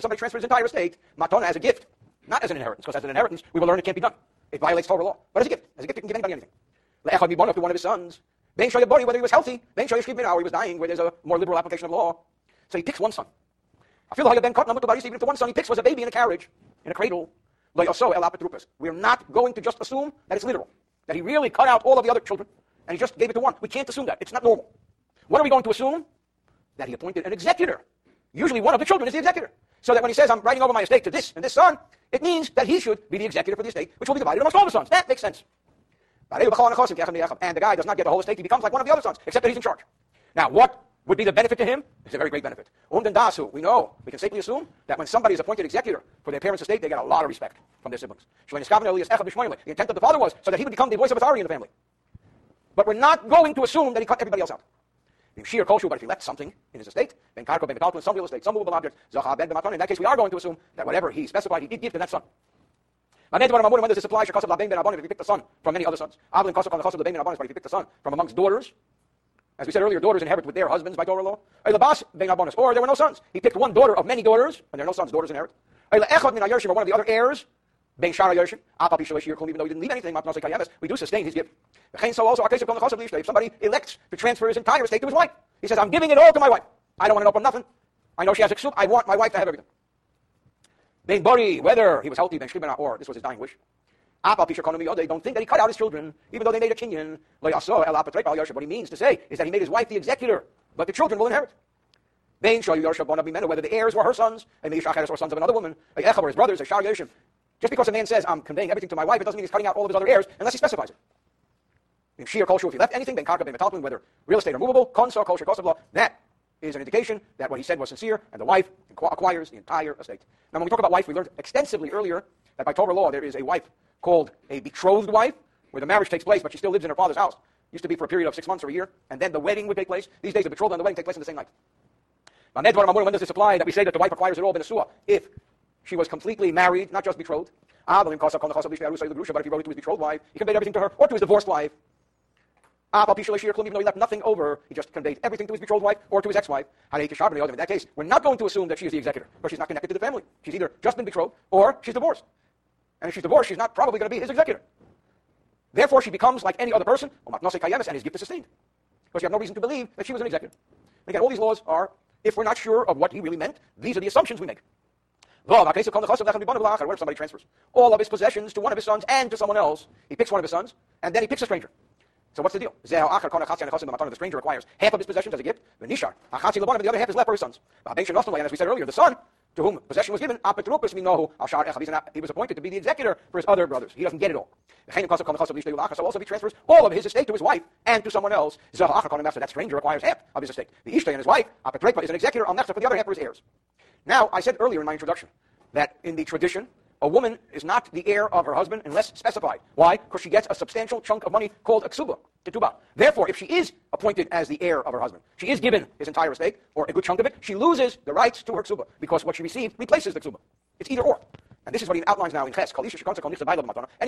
somebody transfers his entire estate, Matana, as a gift, not as an inheritance, because as an inheritance, we will learn it can't be done. It violates Torah law. But as a gift, you can give anybody anything. Le'echad to one of his sons. Ben show body whether he was healthy. Ben show or he was dying, where there's a more liberal application of law. So he picks one son. I feel like I've been caught number 2 bodies, even if the one son he picks was a baby in a carriage, in a cradle. We're not going to just assume that it's literal, that he really cut out all of the other children and he just gave it to one. We can't assume that. It's not normal. What are we going to assume? That he appointed an executor. Usually one of the children is the executor. So that when he says, "I'm writing over my estate to this and this son," it means that he should be the executor for the estate, which will be divided amongst all the sons. That makes sense. And the guy does not get the whole estate. He becomes like one of the other sons, except that he's in charge. Now, what would be the benefit to him? It's a very great benefit. We know, we can safely assume that when somebody is appointed executor for their parents' estate, they get a lot of respect from their siblings. The intent of the father was so that he would become the voice of authority in the family. But we're not going to assume that he cut everybody else out. But if he left something in his estate, then some real estate, some movable object, in that case, we are going to assume that whatever he specified, he did give to that son. When does this apply? If he picked a son from many other sons. But if he picked a son from amongst daughters, as we said earlier, daughters inherit with their husbands by Torah law. Or there were no sons. He picked one daughter of many daughters, and there are no sons, daughters inherit. Or one of the other heirs, even though he didn't leave anything, we do sustain his gift. So also, if somebody elects to transfer his entire estate to his wife, he says, "I'm giving it all to my wife. I don't want to know from nothing. I know she has a soup. I want my wife to have everything." Ben Bari, whether he was healthy, Ben Shimon, or this was his dying wish. They don't think that he cut out his children, even though they made a kinyan. What he means to say is that he made his wife the executor, but the children will inherit. Whether the heirs were her sons, or sons of another woman, or his brothers, just because a man says, "I'm conveying everything to my wife," it doesn't mean he's cutting out all of his other heirs, unless he specifies it. sheer kosher, if he left anything, ben karka, ben metalpin, whether real estate or movable, konsa, kosher, cost of law, that is an indication that what he said was sincere, and the wife acquires the entire estate. Now, when we talk about wife, we learned extensively earlier that by Torah law, there is a wife called a betrothed wife, where the marriage takes place, but she still lives in her father's house. Used to be for a period of 6 months or a year, and then the wedding would take place. These days, the betrothal and the wedding take place in the same night. When does this apply that we say that the wife acquires it all, benasua, if she was completely married, not just betrothed? But if he wrote it to his betrothed wife, he conveyed everything to her, or to his divorced wife. Even though he left nothing over, he just conveyed everything to his betrothed wife or to his ex-wife. In that case, we're not going to assume that she is the executor, because she's not connected to the family. She's either just been betrothed or she's divorced. And if she's divorced, she's not probably going to be his executor. Therefore, she becomes like any other person, and his gift is sustained. Because you have no reason to believe that she was an executor. And again, all these laws are, if we're not sure of what he really meant, these are the assumptions we make. What if somebody transfers all of his possessions to one of his sons and to someone else? He picks one of his sons, and then he picks a stranger. So what's the deal? The stranger acquires half of his possessions as a gift, and the other half is left for his sons. And as we said earlier, the son to whom possession was given, he was appointed to be the executor for his other brothers. He doesn't get it all. So also he transfers all of his estate to his wife and to someone else. So that stranger acquires half of his estate. The Ishta and his wife is an executor on for the other half for his heirs. Now, I said earlier in my introduction that in the tradition, a woman is not the heir of her husband unless specified. Why? Because she gets a substantial chunk of money called ketubah. Therefore, if she is appointed as the heir of her husband, she is given his entire estate, or a good chunk of it, she loses the rights to her ketubah, because what she received replaces the ketubah. It's either or. And this is what he outlines now in Ches. Any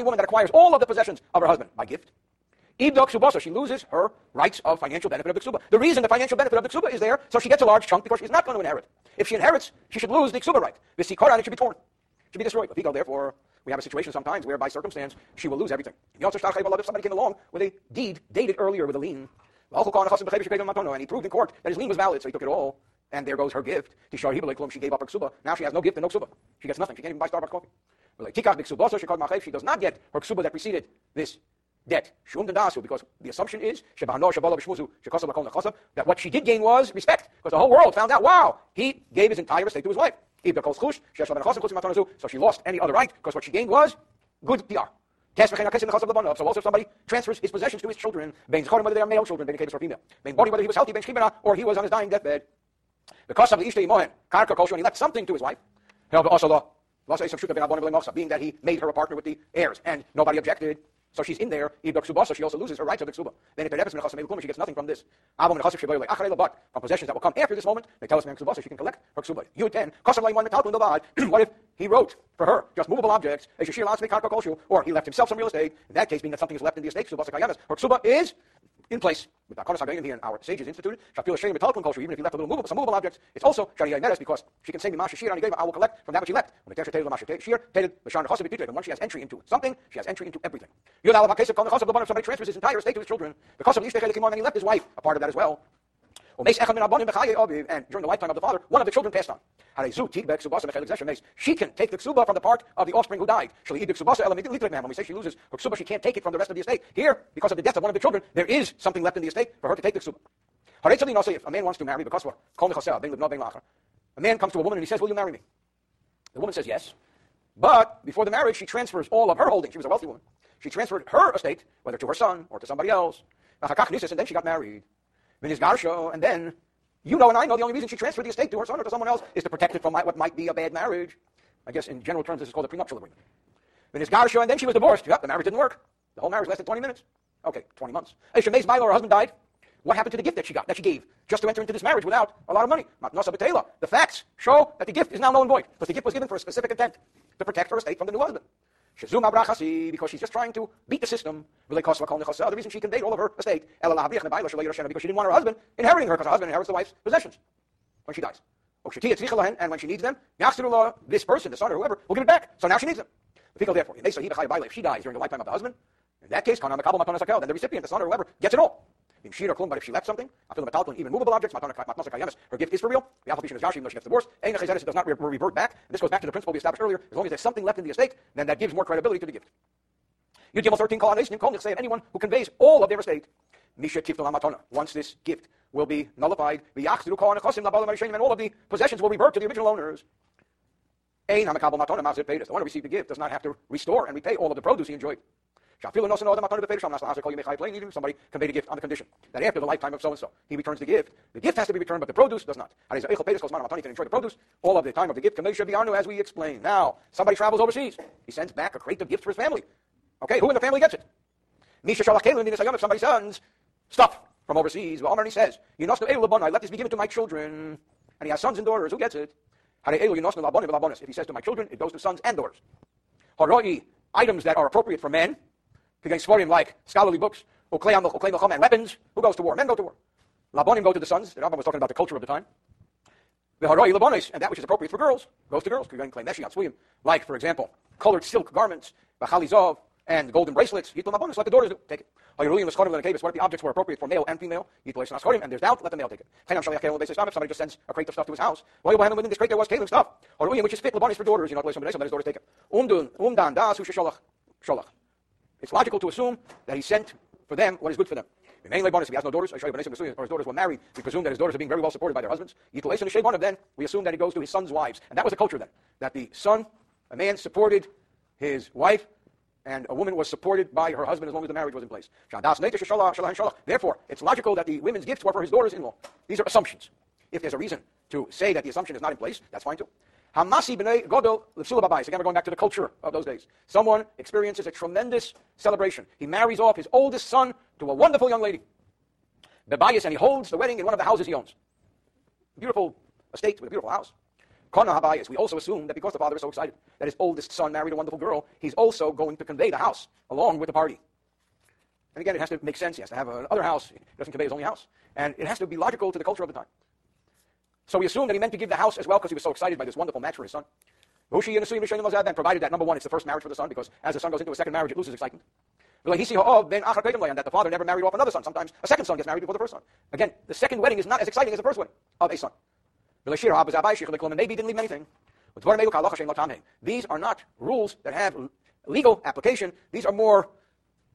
woman that acquires all of the possessions of her husband by gift, she loses her rights of financial benefit of the ketubah. The reason the financial benefit of the ketubah is there, so she gets a large chunk because she's not going to inherit. If she inherits, she should lose the ketubah right. This sikoran, it should be torn. Should be destroyed. Therefore, we have a situation sometimes where by circumstance she will lose everything. If somebody came along with a deed dated earlier with a lien, and he proved in court that his lien was valid, so he took it all, and there goes her gift. She gave up her ksuba. Now she has no gift and no ksuba. She gets nothing. She can't even buy Starbucks coffee. She does not get her ksuba that preceded this debt. Because the assumption is that what she did gain was respect, because the whole world found out, wow, he gave his entire estate to his wife. So she lost any other right, because what she gained was good PR. So also if somebody transfers his possessions to his children, whether they are male children, or female, whether he was healthy, or he was on his dying deathbed, because of the Ishta Karka, and he left something to his wife, being that he made her a partner with the heirs, and nobody objected, so she's in there, so she also loses her rights of the ksuba. Then she gets nothing from this. But from possessions that will come after this moment, they tell us so she can collect her ksuba. What if he wrote for her just movable objects, or he left himself some real estate? In that case, being that something is left in the estate, her ksuba is in place. With Ba'achar here in our sages instituted, even if he left a little some movable objects, it's also because she can say, I will collect from that which she left. And once she has entry into something, she has entry into everything. If somebody transfers his entire estate to his children, because of and he left his wife a part of that as well, and during the lifetime of the father, one of the children passed on. She can take the ksuba from the part of the offspring who died. When we say she loses her ksuba, she can't take it from the rest of the estate. Here, because of the death of one of the children, there is something left in the estate for her to take the ksuba. If a man wants to marry, a man comes to a woman and he says, will you marry me? The woman says yes. But before the marriage, she transfers all of her holdings. She was a wealthy woman. She transferred her estate, whether to her son or to somebody else. And then she got married. And then, you know and I know the only reason she transferred the estate to her son or to someone else is to protect it from what might be a bad marriage. I guess in general terms this is called a prenuptial agreement. And then she was divorced. Yep, the marriage didn't work. The whole marriage lasted 20 months. Shamay's Milo, her husband died. What happened to the gift that she gave, just to enter into this marriage without a lot of money? The facts show that the gift is now null and void, because the gift was given for a specific intent, to protect her estate from the new husband. Because she's just trying to beat the system. The reason she conveyed all of her estate, because she didn't want her husband inheriting her, because her husband inherits the wife's possessions when she dies. And when she needs them, this person, the son or whoever, will give it back. So now she needs them. Therefore, if she dies during the lifetime of the husband, in that case, then the recipient, the son or whoever, gets it all. But if she left something, even movable objects, her gift is for real. Even though she gets divorced, it does not revert back. And this goes back to the principle we established earlier. As long as there's something left in the estate, then that gives more credibility to the gift. Yud 13, say of anyone who conveys all of their estate, once this gift will be nullified, and all of the possessions will revert to the original owners. The one who received the gift does not have to restore and repay all of the produce he enjoyed. Even if somebody conveyed a gift on the condition that after the lifetime of so-and-so, he returns the gift has to be returned, but the produce does not. Anais can enjoy the produce all of the time of the gift, as we explained. Now, somebody travels overseas. He sends back a crate of gifts for his family. Okay, who in the family gets it? If somebody sends stuff from overseas, Omar, he says, I let this be given to my children. And he has sons and daughters. Who gets it? If he says to my children, it goes to sons and daughters. Haroi, items that are appropriate for men, like scholarly books, and weapons. Who goes to war? Men go to war. Labonim go to the sons. The Rambam was talking about the culture of the time. The haroi labonis, and that which is appropriate for girls, goes to girls. Like, for example, colored silk garments, v'chalizov, and golden bracelets, let the daughters do. Take it. What if the objects were appropriate for male and female? And there's doubt, let the male take it. If somebody just sends a crate of stuff to his house, within this crate there was kalim stuff, which is fit for daughters, let his daughters take it. It's logical to assume that he sent for them what is good for them. If he has no daughters, or his daughters were married, we presume that his daughters are being very well supported by their husbands. Then we assume that it goes to his son's wives. And that was the culture then, that the son, a man, supported his wife, and a woman was supported by her husband as long as the marriage was in place. Therefore, it's logical that the women's gifts were for his daughters-in-law. These are assumptions. If there's a reason to say that the assumption is not in place, that's fine too. Hamasi b'nei godol l'fsula babais. Again, we're going back to the culture of those days. Someone experiences a tremendous celebration. He marries off his oldest son to a wonderful young lady. Bebayis, and he holds the wedding in one of the houses he owns. Beautiful estate with a beautiful house. We also assume that because the father is so excited that his oldest son married a wonderful girl, he's also going to convey the house along with the party. And again, it has to make sense. He has to have another house. He doesn't convey his only house. And it has to be logical to the culture of the time. So we assume that he meant to give the house as well because he was so excited by this wonderful match for his son. And provided that, number one, it's the first marriage for the son, because as the son goes into a second marriage, it loses excitement. And that the father never married off another son. Sometimes a second son gets married before the first son. Again, the second wedding is not as exciting as the first wedding of a son. Maybe he didn't leave anything. These are not rules that have legal application. These are more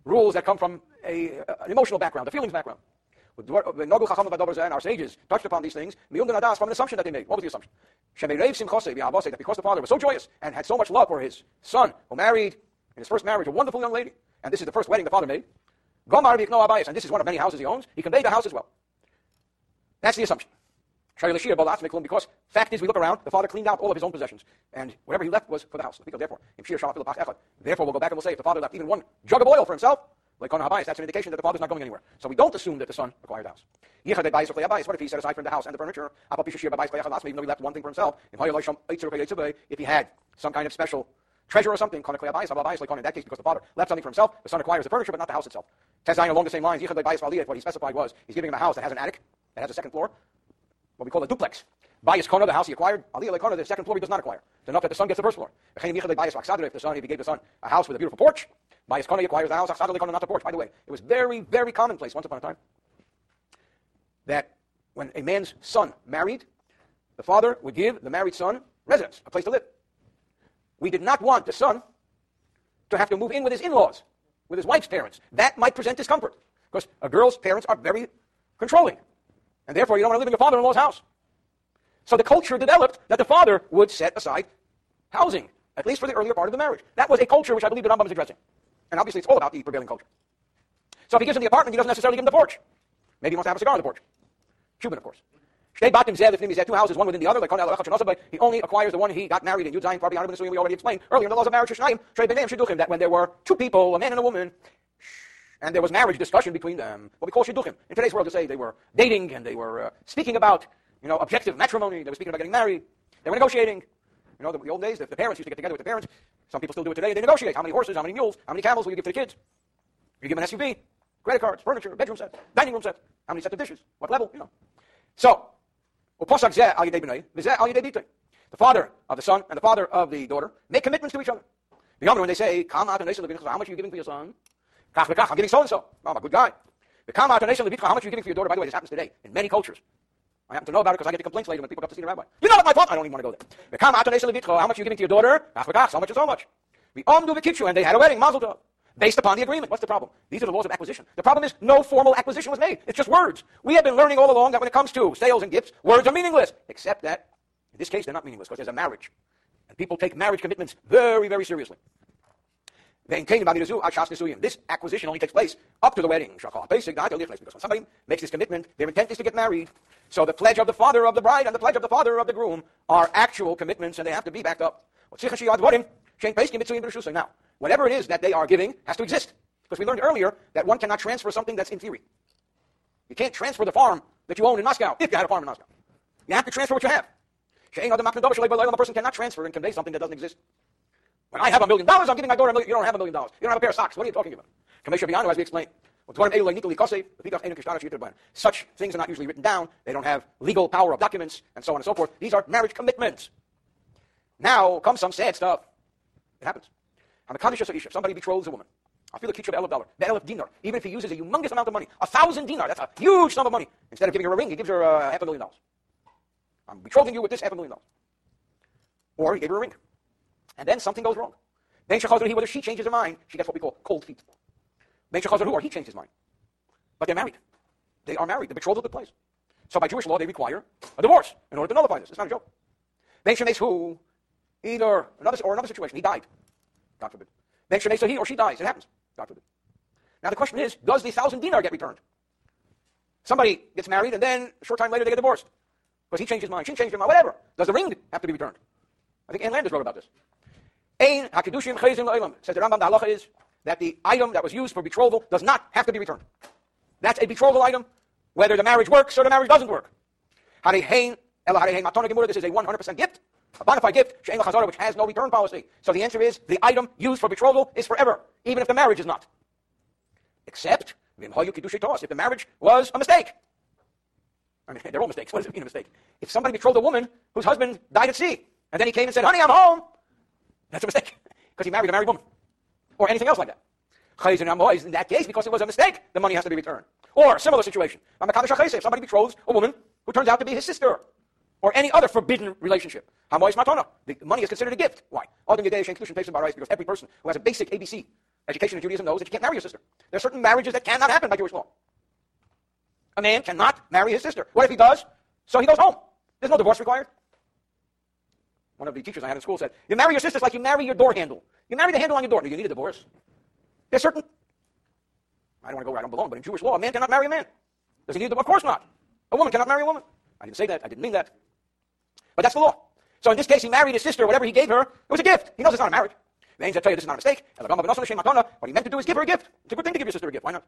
rules that come from an emotional background, a feelings background. Our sages touched upon these things from an assumption that they made. What was the assumption? That because the father was so joyous and had so much love for his son, who married in his first marriage a wonderful young lady, and this is the first wedding the father made, and this is one of many houses he owns, he conveyed the house as well. That's the assumption. Because fact is, we look around, the father cleaned out all of his own possessions, and whatever he left was for the house. Therefore, we'll go back and we'll say, if the father left even one jug of oil for himself, that's an indication that the father's not going anywhere. So we don't assume that the son acquired the house. What if he set aside for him the house and the furniture, even though he left one thing for himself? If he had some kind of special treasure or something, in that case, because the father left something for himself, the son acquires the furniture, but not the house itself. Along the same lines, what he specified was, he's giving him a house that has an attic, that has a second floor, what we call a duplex. Bayis kono, the house he acquired. Aliyah lekono, the second floor he does not acquire. It's enough that the son gets the first floor. If he gave the son a house with a beautiful porch, bayis kono, he acquires the house. Achsadr lekono, not the porch. By the way, it was very, very commonplace once upon a time that when a man's son married, the father would give the married son residence, a place to live. We did not want the son to have to move in with his in-laws, with his wife's parents. That might present discomfort because a girl's parents are very controlling. And therefore, you don't want to live in your father-in-law's house. So the culture developed that the father would set aside housing, at least for the earlier part of the marriage. That was a culture which I believe the Rambam is addressing. And obviously, it's all about the prevailing culture. So if he gives him the apartment, he doesn't necessarily give him the porch. Maybe he wants to have a cigar on the porch. Cuban, of course. He had two houses, one within the other. He only acquires the one he got married in. Yudzayin, far beyond we already explained earlier in the laws of marriage, that when there were two people, a man and a woman, and there was marriage discussion between them, what we call shidduchim. In today's world, you say they were dating, and they were speaking about, objective matrimony. They were speaking about getting married. They were negotiating. The old days, the parents used to get together with the parents. Some people still do it today. They negotiate. How many horses, how many mules, how many camels will you give to the kids? You give them an SUV, credit cards, furniture, bedroom set, dining room set. How many sets of dishes? What level? So, the father of the son and the father of the daughter make commitments to each other. When they say, how much are you giving for your son? I'm giving so-and-so. Oh, I'm a good guy. How much are you giving for your daughter? By the way, this happens today in many cultures. I happen to know about it because I get the complaints later when people come to see the rabbi. You know what my fault? I don't even want to go there. How much are you giving to your daughter? So much and so much. And they had a wedding, mazel tov, based upon the agreement. What's the problem? These are the laws of acquisition. The problem is no formal acquisition was made. It's just words. We have been learning all along that when it comes to sales and gifts, words are meaningless. Except that, in this case, they're not meaningless because there's a marriage. And people take marriage commitments very, very seriously. This acquisition only takes place up to the wedding. Because when somebody makes this commitment, their intent is to get married. So the pledge of the father of the bride and the pledge of the father of the groom are actual commitments, and they have to be backed up. Now, whatever it is that they are giving has to exist. Because we learned earlier that one cannot transfer something that's inferior. You can't transfer the farm that you own in Moscow, if you had a farm in Moscow. You have to transfer what you have. The person cannot transfer and convey something that doesn't exist. When I have $1 million, I'm giving my daughter $1 million. You don't have $1 million. You don't have a pair of socks. What are you talking about? As we explained, such things are not usually written down. They don't have legal power of documents, and so on and so forth. These are marriage commitments. Now comes some sad stuff. It happens. Somebody betroths a woman. I feel a kitchen of $1,000. $1,000. Even if he uses a humongous amount of money, $1,000 dinar, that's a huge sum of money. Instead of giving her a ring, he gives her $500,000. I'm betrothing you with this $500,000. Or he gave her a ring. And then something goes wrong. Whether she changes her mind, she gets what we call cold feet. Or he changed his mind. But they're married. They are married. The betrothal took place. So by Jewish law, they require a divorce in order to nullify this. It's not a joke. Another situation. He died. God forbid. He or she dies. It happens. God forbid. Now the question is, does the $1,000 dinar get returned? Somebody gets married, and then a short time later they get divorced. Because he changed his mind, she changed her mind, whatever. Does the ring have to be returned? I think Ann Landers wrote about this. Ein hakedushim chayzim le'olam. Says the Rambam, the halacha is that the item that was used for betrothal does not have to be returned. That's a betrothal item, whether the marriage works or the marriage doesn't work. Harehein ela harehein matanah gemura. This is a 100% gift, a bona fide gift, she'ein la chazara, which has no return policy. So the answer is, the item used for betrothal is forever, even if the marriage is not. Except, if the marriage was a mistake. I mean, they're all mistakes. What does it mean, a mistake? If somebody betrothed a woman whose husband died at sea, and then he came and said, "Honey, I'm home," that's a mistake, because he married a married woman, or anything else like that. In that case, because it was a mistake, the money has to be returned. Or a similar situation. If somebody betroths a woman who turns out to be his sister, or any other forbidden relationship, the money is considered a gift. Why? Because every person who has a basic ABC education in Judaism knows that you can't marry your sister. There are certain marriages that cannot happen by Jewish law. A man cannot marry his sister. What if he does? So he goes home. There's no divorce required. One of the teachers I had in school said, you marry your sister, it's like you marry your door handle. You marry the handle on your door. Do you need a divorce? There's certain... I don't want to go where I don't belong, but in Jewish law, a man cannot marry a man. Does he need a divorce? Of course not. A woman cannot marry a woman. I didn't say that. I didn't mean that. But that's the law. So in this case, he married his sister. Whatever he gave her, it was a gift. He knows it's not a marriage. The angels tell you this is not a mistake. What he meant to do is give her a gift. It's a good thing to give your sister a gift. Why not?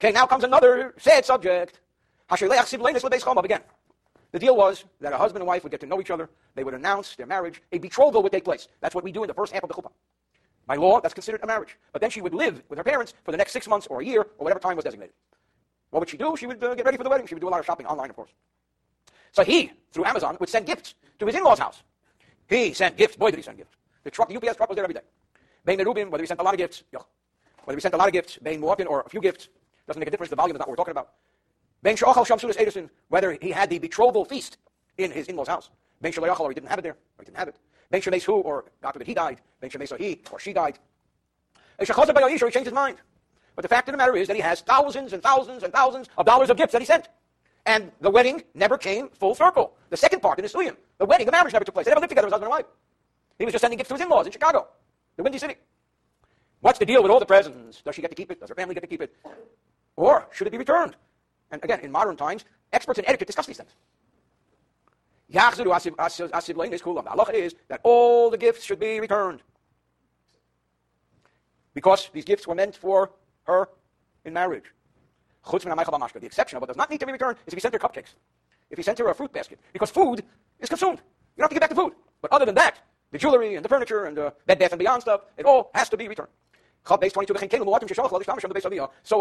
Okay, now comes another sad subject. Again, the deal was that a husband and wife would get to know each other. They would announce their marriage. A betrothal would take place. That's what we do in the first half of the chuppah. By law, that's considered a marriage. But then she would live with her parents for the next 6 months or a year or whatever time was designated. What would she do? She would get ready for the wedding. She would do a lot of shopping online, of course. So he, through Amazon, would send gifts to his in-law's house. He sent gifts. Boy, did he send gifts. The UPS truck was there every day. Bein merubin, whether he sent a lot of gifts. Whether he sent a lot of gifts, bein mu'akin, or a few gifts, doesn't make a difference. The volume is not what we're talking about. Bein she'ochal sham sudas ederson, whether he had the betrothal feast in his in-law's house. Bein she'lo yachal, or he didn't have it there, or he didn't have it. Bein she'meisu, or God forbid he died. Bein she'meisu, he or she died. Bein she'chazabay oish, or he changed his mind. But the fact of the matter is that he has thousands and thousands and thousands of dollars of gifts that he sent. And the wedding never came full circle. The second part in Nesuyim, the wedding, the marriage never took place. They never lived together as husband and wife. He was just sending gifts to his in-laws in Chicago, the Windy City. What's the deal with all the presents? Does she get to keep it? Does her family get to keep it? Or should it be returned? And again, in modern times, experts in etiquette discuss these things. The halacha is that all the gifts should be returned, because these gifts were meant for her in marriage. The exception of what does not need to be returned is if he sent her cupcakes, if he sent her a fruit basket, because food is consumed. You don't have to get back to food. But other than that, the jewelry and the furniture and the Bed Bath and Beyond stuff, it all has to be returned. So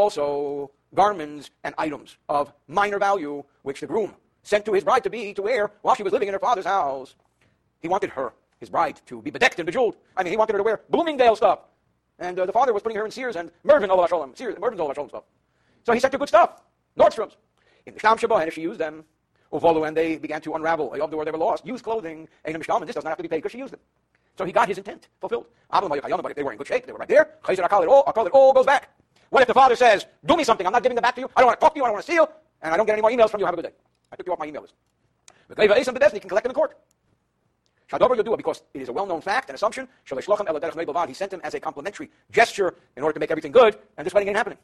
also garments and items of minor value, which the groom sent to his bride to be to wear while she was living in her father's house. He wanted her, his bride, to be bedecked and bejeweled. I mean, he wanted her to wear Bloomingdale stuff. And the father was putting her in Sears and Mervyn Olav Sholem, Sears and Mervyn's Olav Sholem stuff. So he sent her good stuff, Nordstrom's. In the Sham Shabbat, and if she used them, Uvolu, and they began to unravel, Ayov, where they were lost, used clothing, and this does not have to be paid because she used them. So he got his intent fulfilled. But if they were in good shape, they were right there, it all goes back. What if the father says, do me something, I'm not giving them back to you, I don't want to talk to you, I don't want to see you, and I don't get any more emails from you, have a good day. I took you off my email list. He can collect them in court. because it is a well-known fact and assumption, he sent him as a complimentary gesture in order to make everything good, and this wedding ain't happening.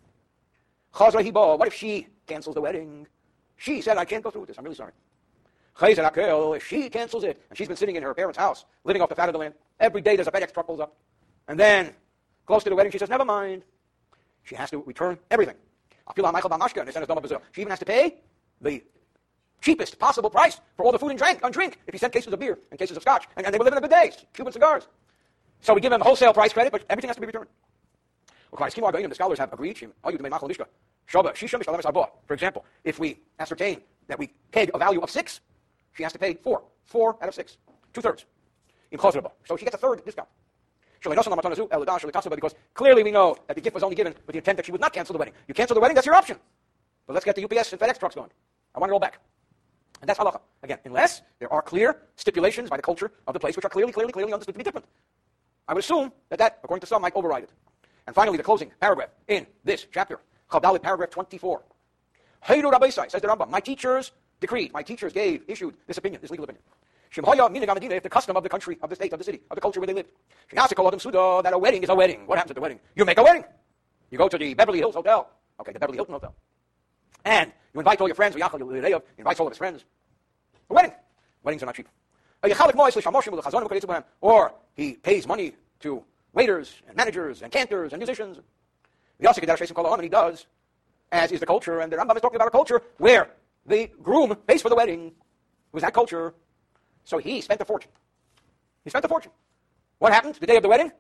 What if she cancels the wedding? She said, I can't go through with this, I'm really sorry. If she cancels it, and she's been sitting in her parents' house, living off the fat of the land, every day there's a FedEx truck pulls up, and then, close to the wedding, she says, never mind. She has to return everything. She even has to pay the cheapest possible price for all the food and drink, if he sent cases of beer and cases of scotch, and they were living in the good days, Cuban cigars. So we give him wholesale price credit, but everything has to be returned. The scholars have agreed, for example, if we ascertain that we peg a value of 6, she has to pay 4. 4 out of 6. 2/3. So she gets a third discount. Because clearly we know that the gift was only given with the intent that she would not cancel the wedding. You cancel the wedding, that's your option. But let's get the UPS and FedEx trucks going. I want it all back. And that's halacha. Again, unless there are clear stipulations by the culture of the place which are clearly understood to be different. I would assume that, according to some, might override it. And finally, the closing paragraph in this chapter, Chavdalit, paragraph 24. Heiru Rabbeisai, says the Rambam, my teachers decreed, my teachers gave, issued this opinion, this legal opinion. Shemhoya minig Medina, if the custom of the country, of the state, of the city, of the culture where they lived. Sheyasiko adam suda, that a wedding is a wedding. What happens at the wedding? You make a wedding. You go to the Beverly Hills Hotel. Okay, the Beverly Hilton Hotel. And you invite all your friends. V'yachal invites all of his friends. A wedding. Weddings are not cheap. Or he pays money to waiters and managers and cantors and musicians. And he does, as is the culture. And the Rambam is talking about a culture where the groom pays for the wedding. It was that culture. So he spent a fortune. What happened the day of the wedding?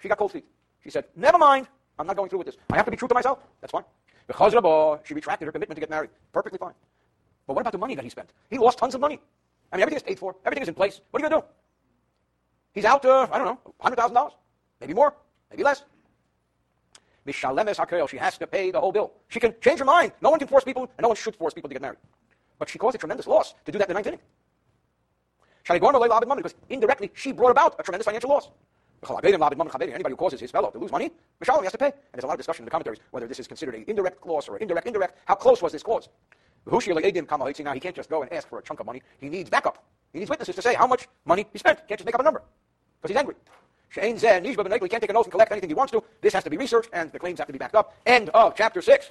She got cold feet. She said, never mind. I'm not going through with this. I have to be true to myself. That's fine. Because she retracted her commitment to get married. Perfectly fine. But what about the money that he spent? He lost tons of money. I mean, everything is paid for. Everything is in place. What are you going to do? He's out, $100,000. Maybe more. Maybe less. She has to pay the whole bill. She can change her mind. No one can force people, and no one should force people to get married. But she caused a tremendous loss to do that in the ninth inning. Because indirectly, she brought about a tremendous financial loss. Anybody who causes his fellow to lose money, Mishalem, he has to pay. And there's a lot of discussion in the commentaries whether this is considered an indirect loss or an indirect. How close was this cause? Now he can't just go and ask for a chunk of money. He needs backup. He needs witnesses to say how much money he spent. He can't just make up a number because he's angry. He can't take an oath and collect anything he wants to. This has to be researched, and the claims have to be backed up. End of chapter 6.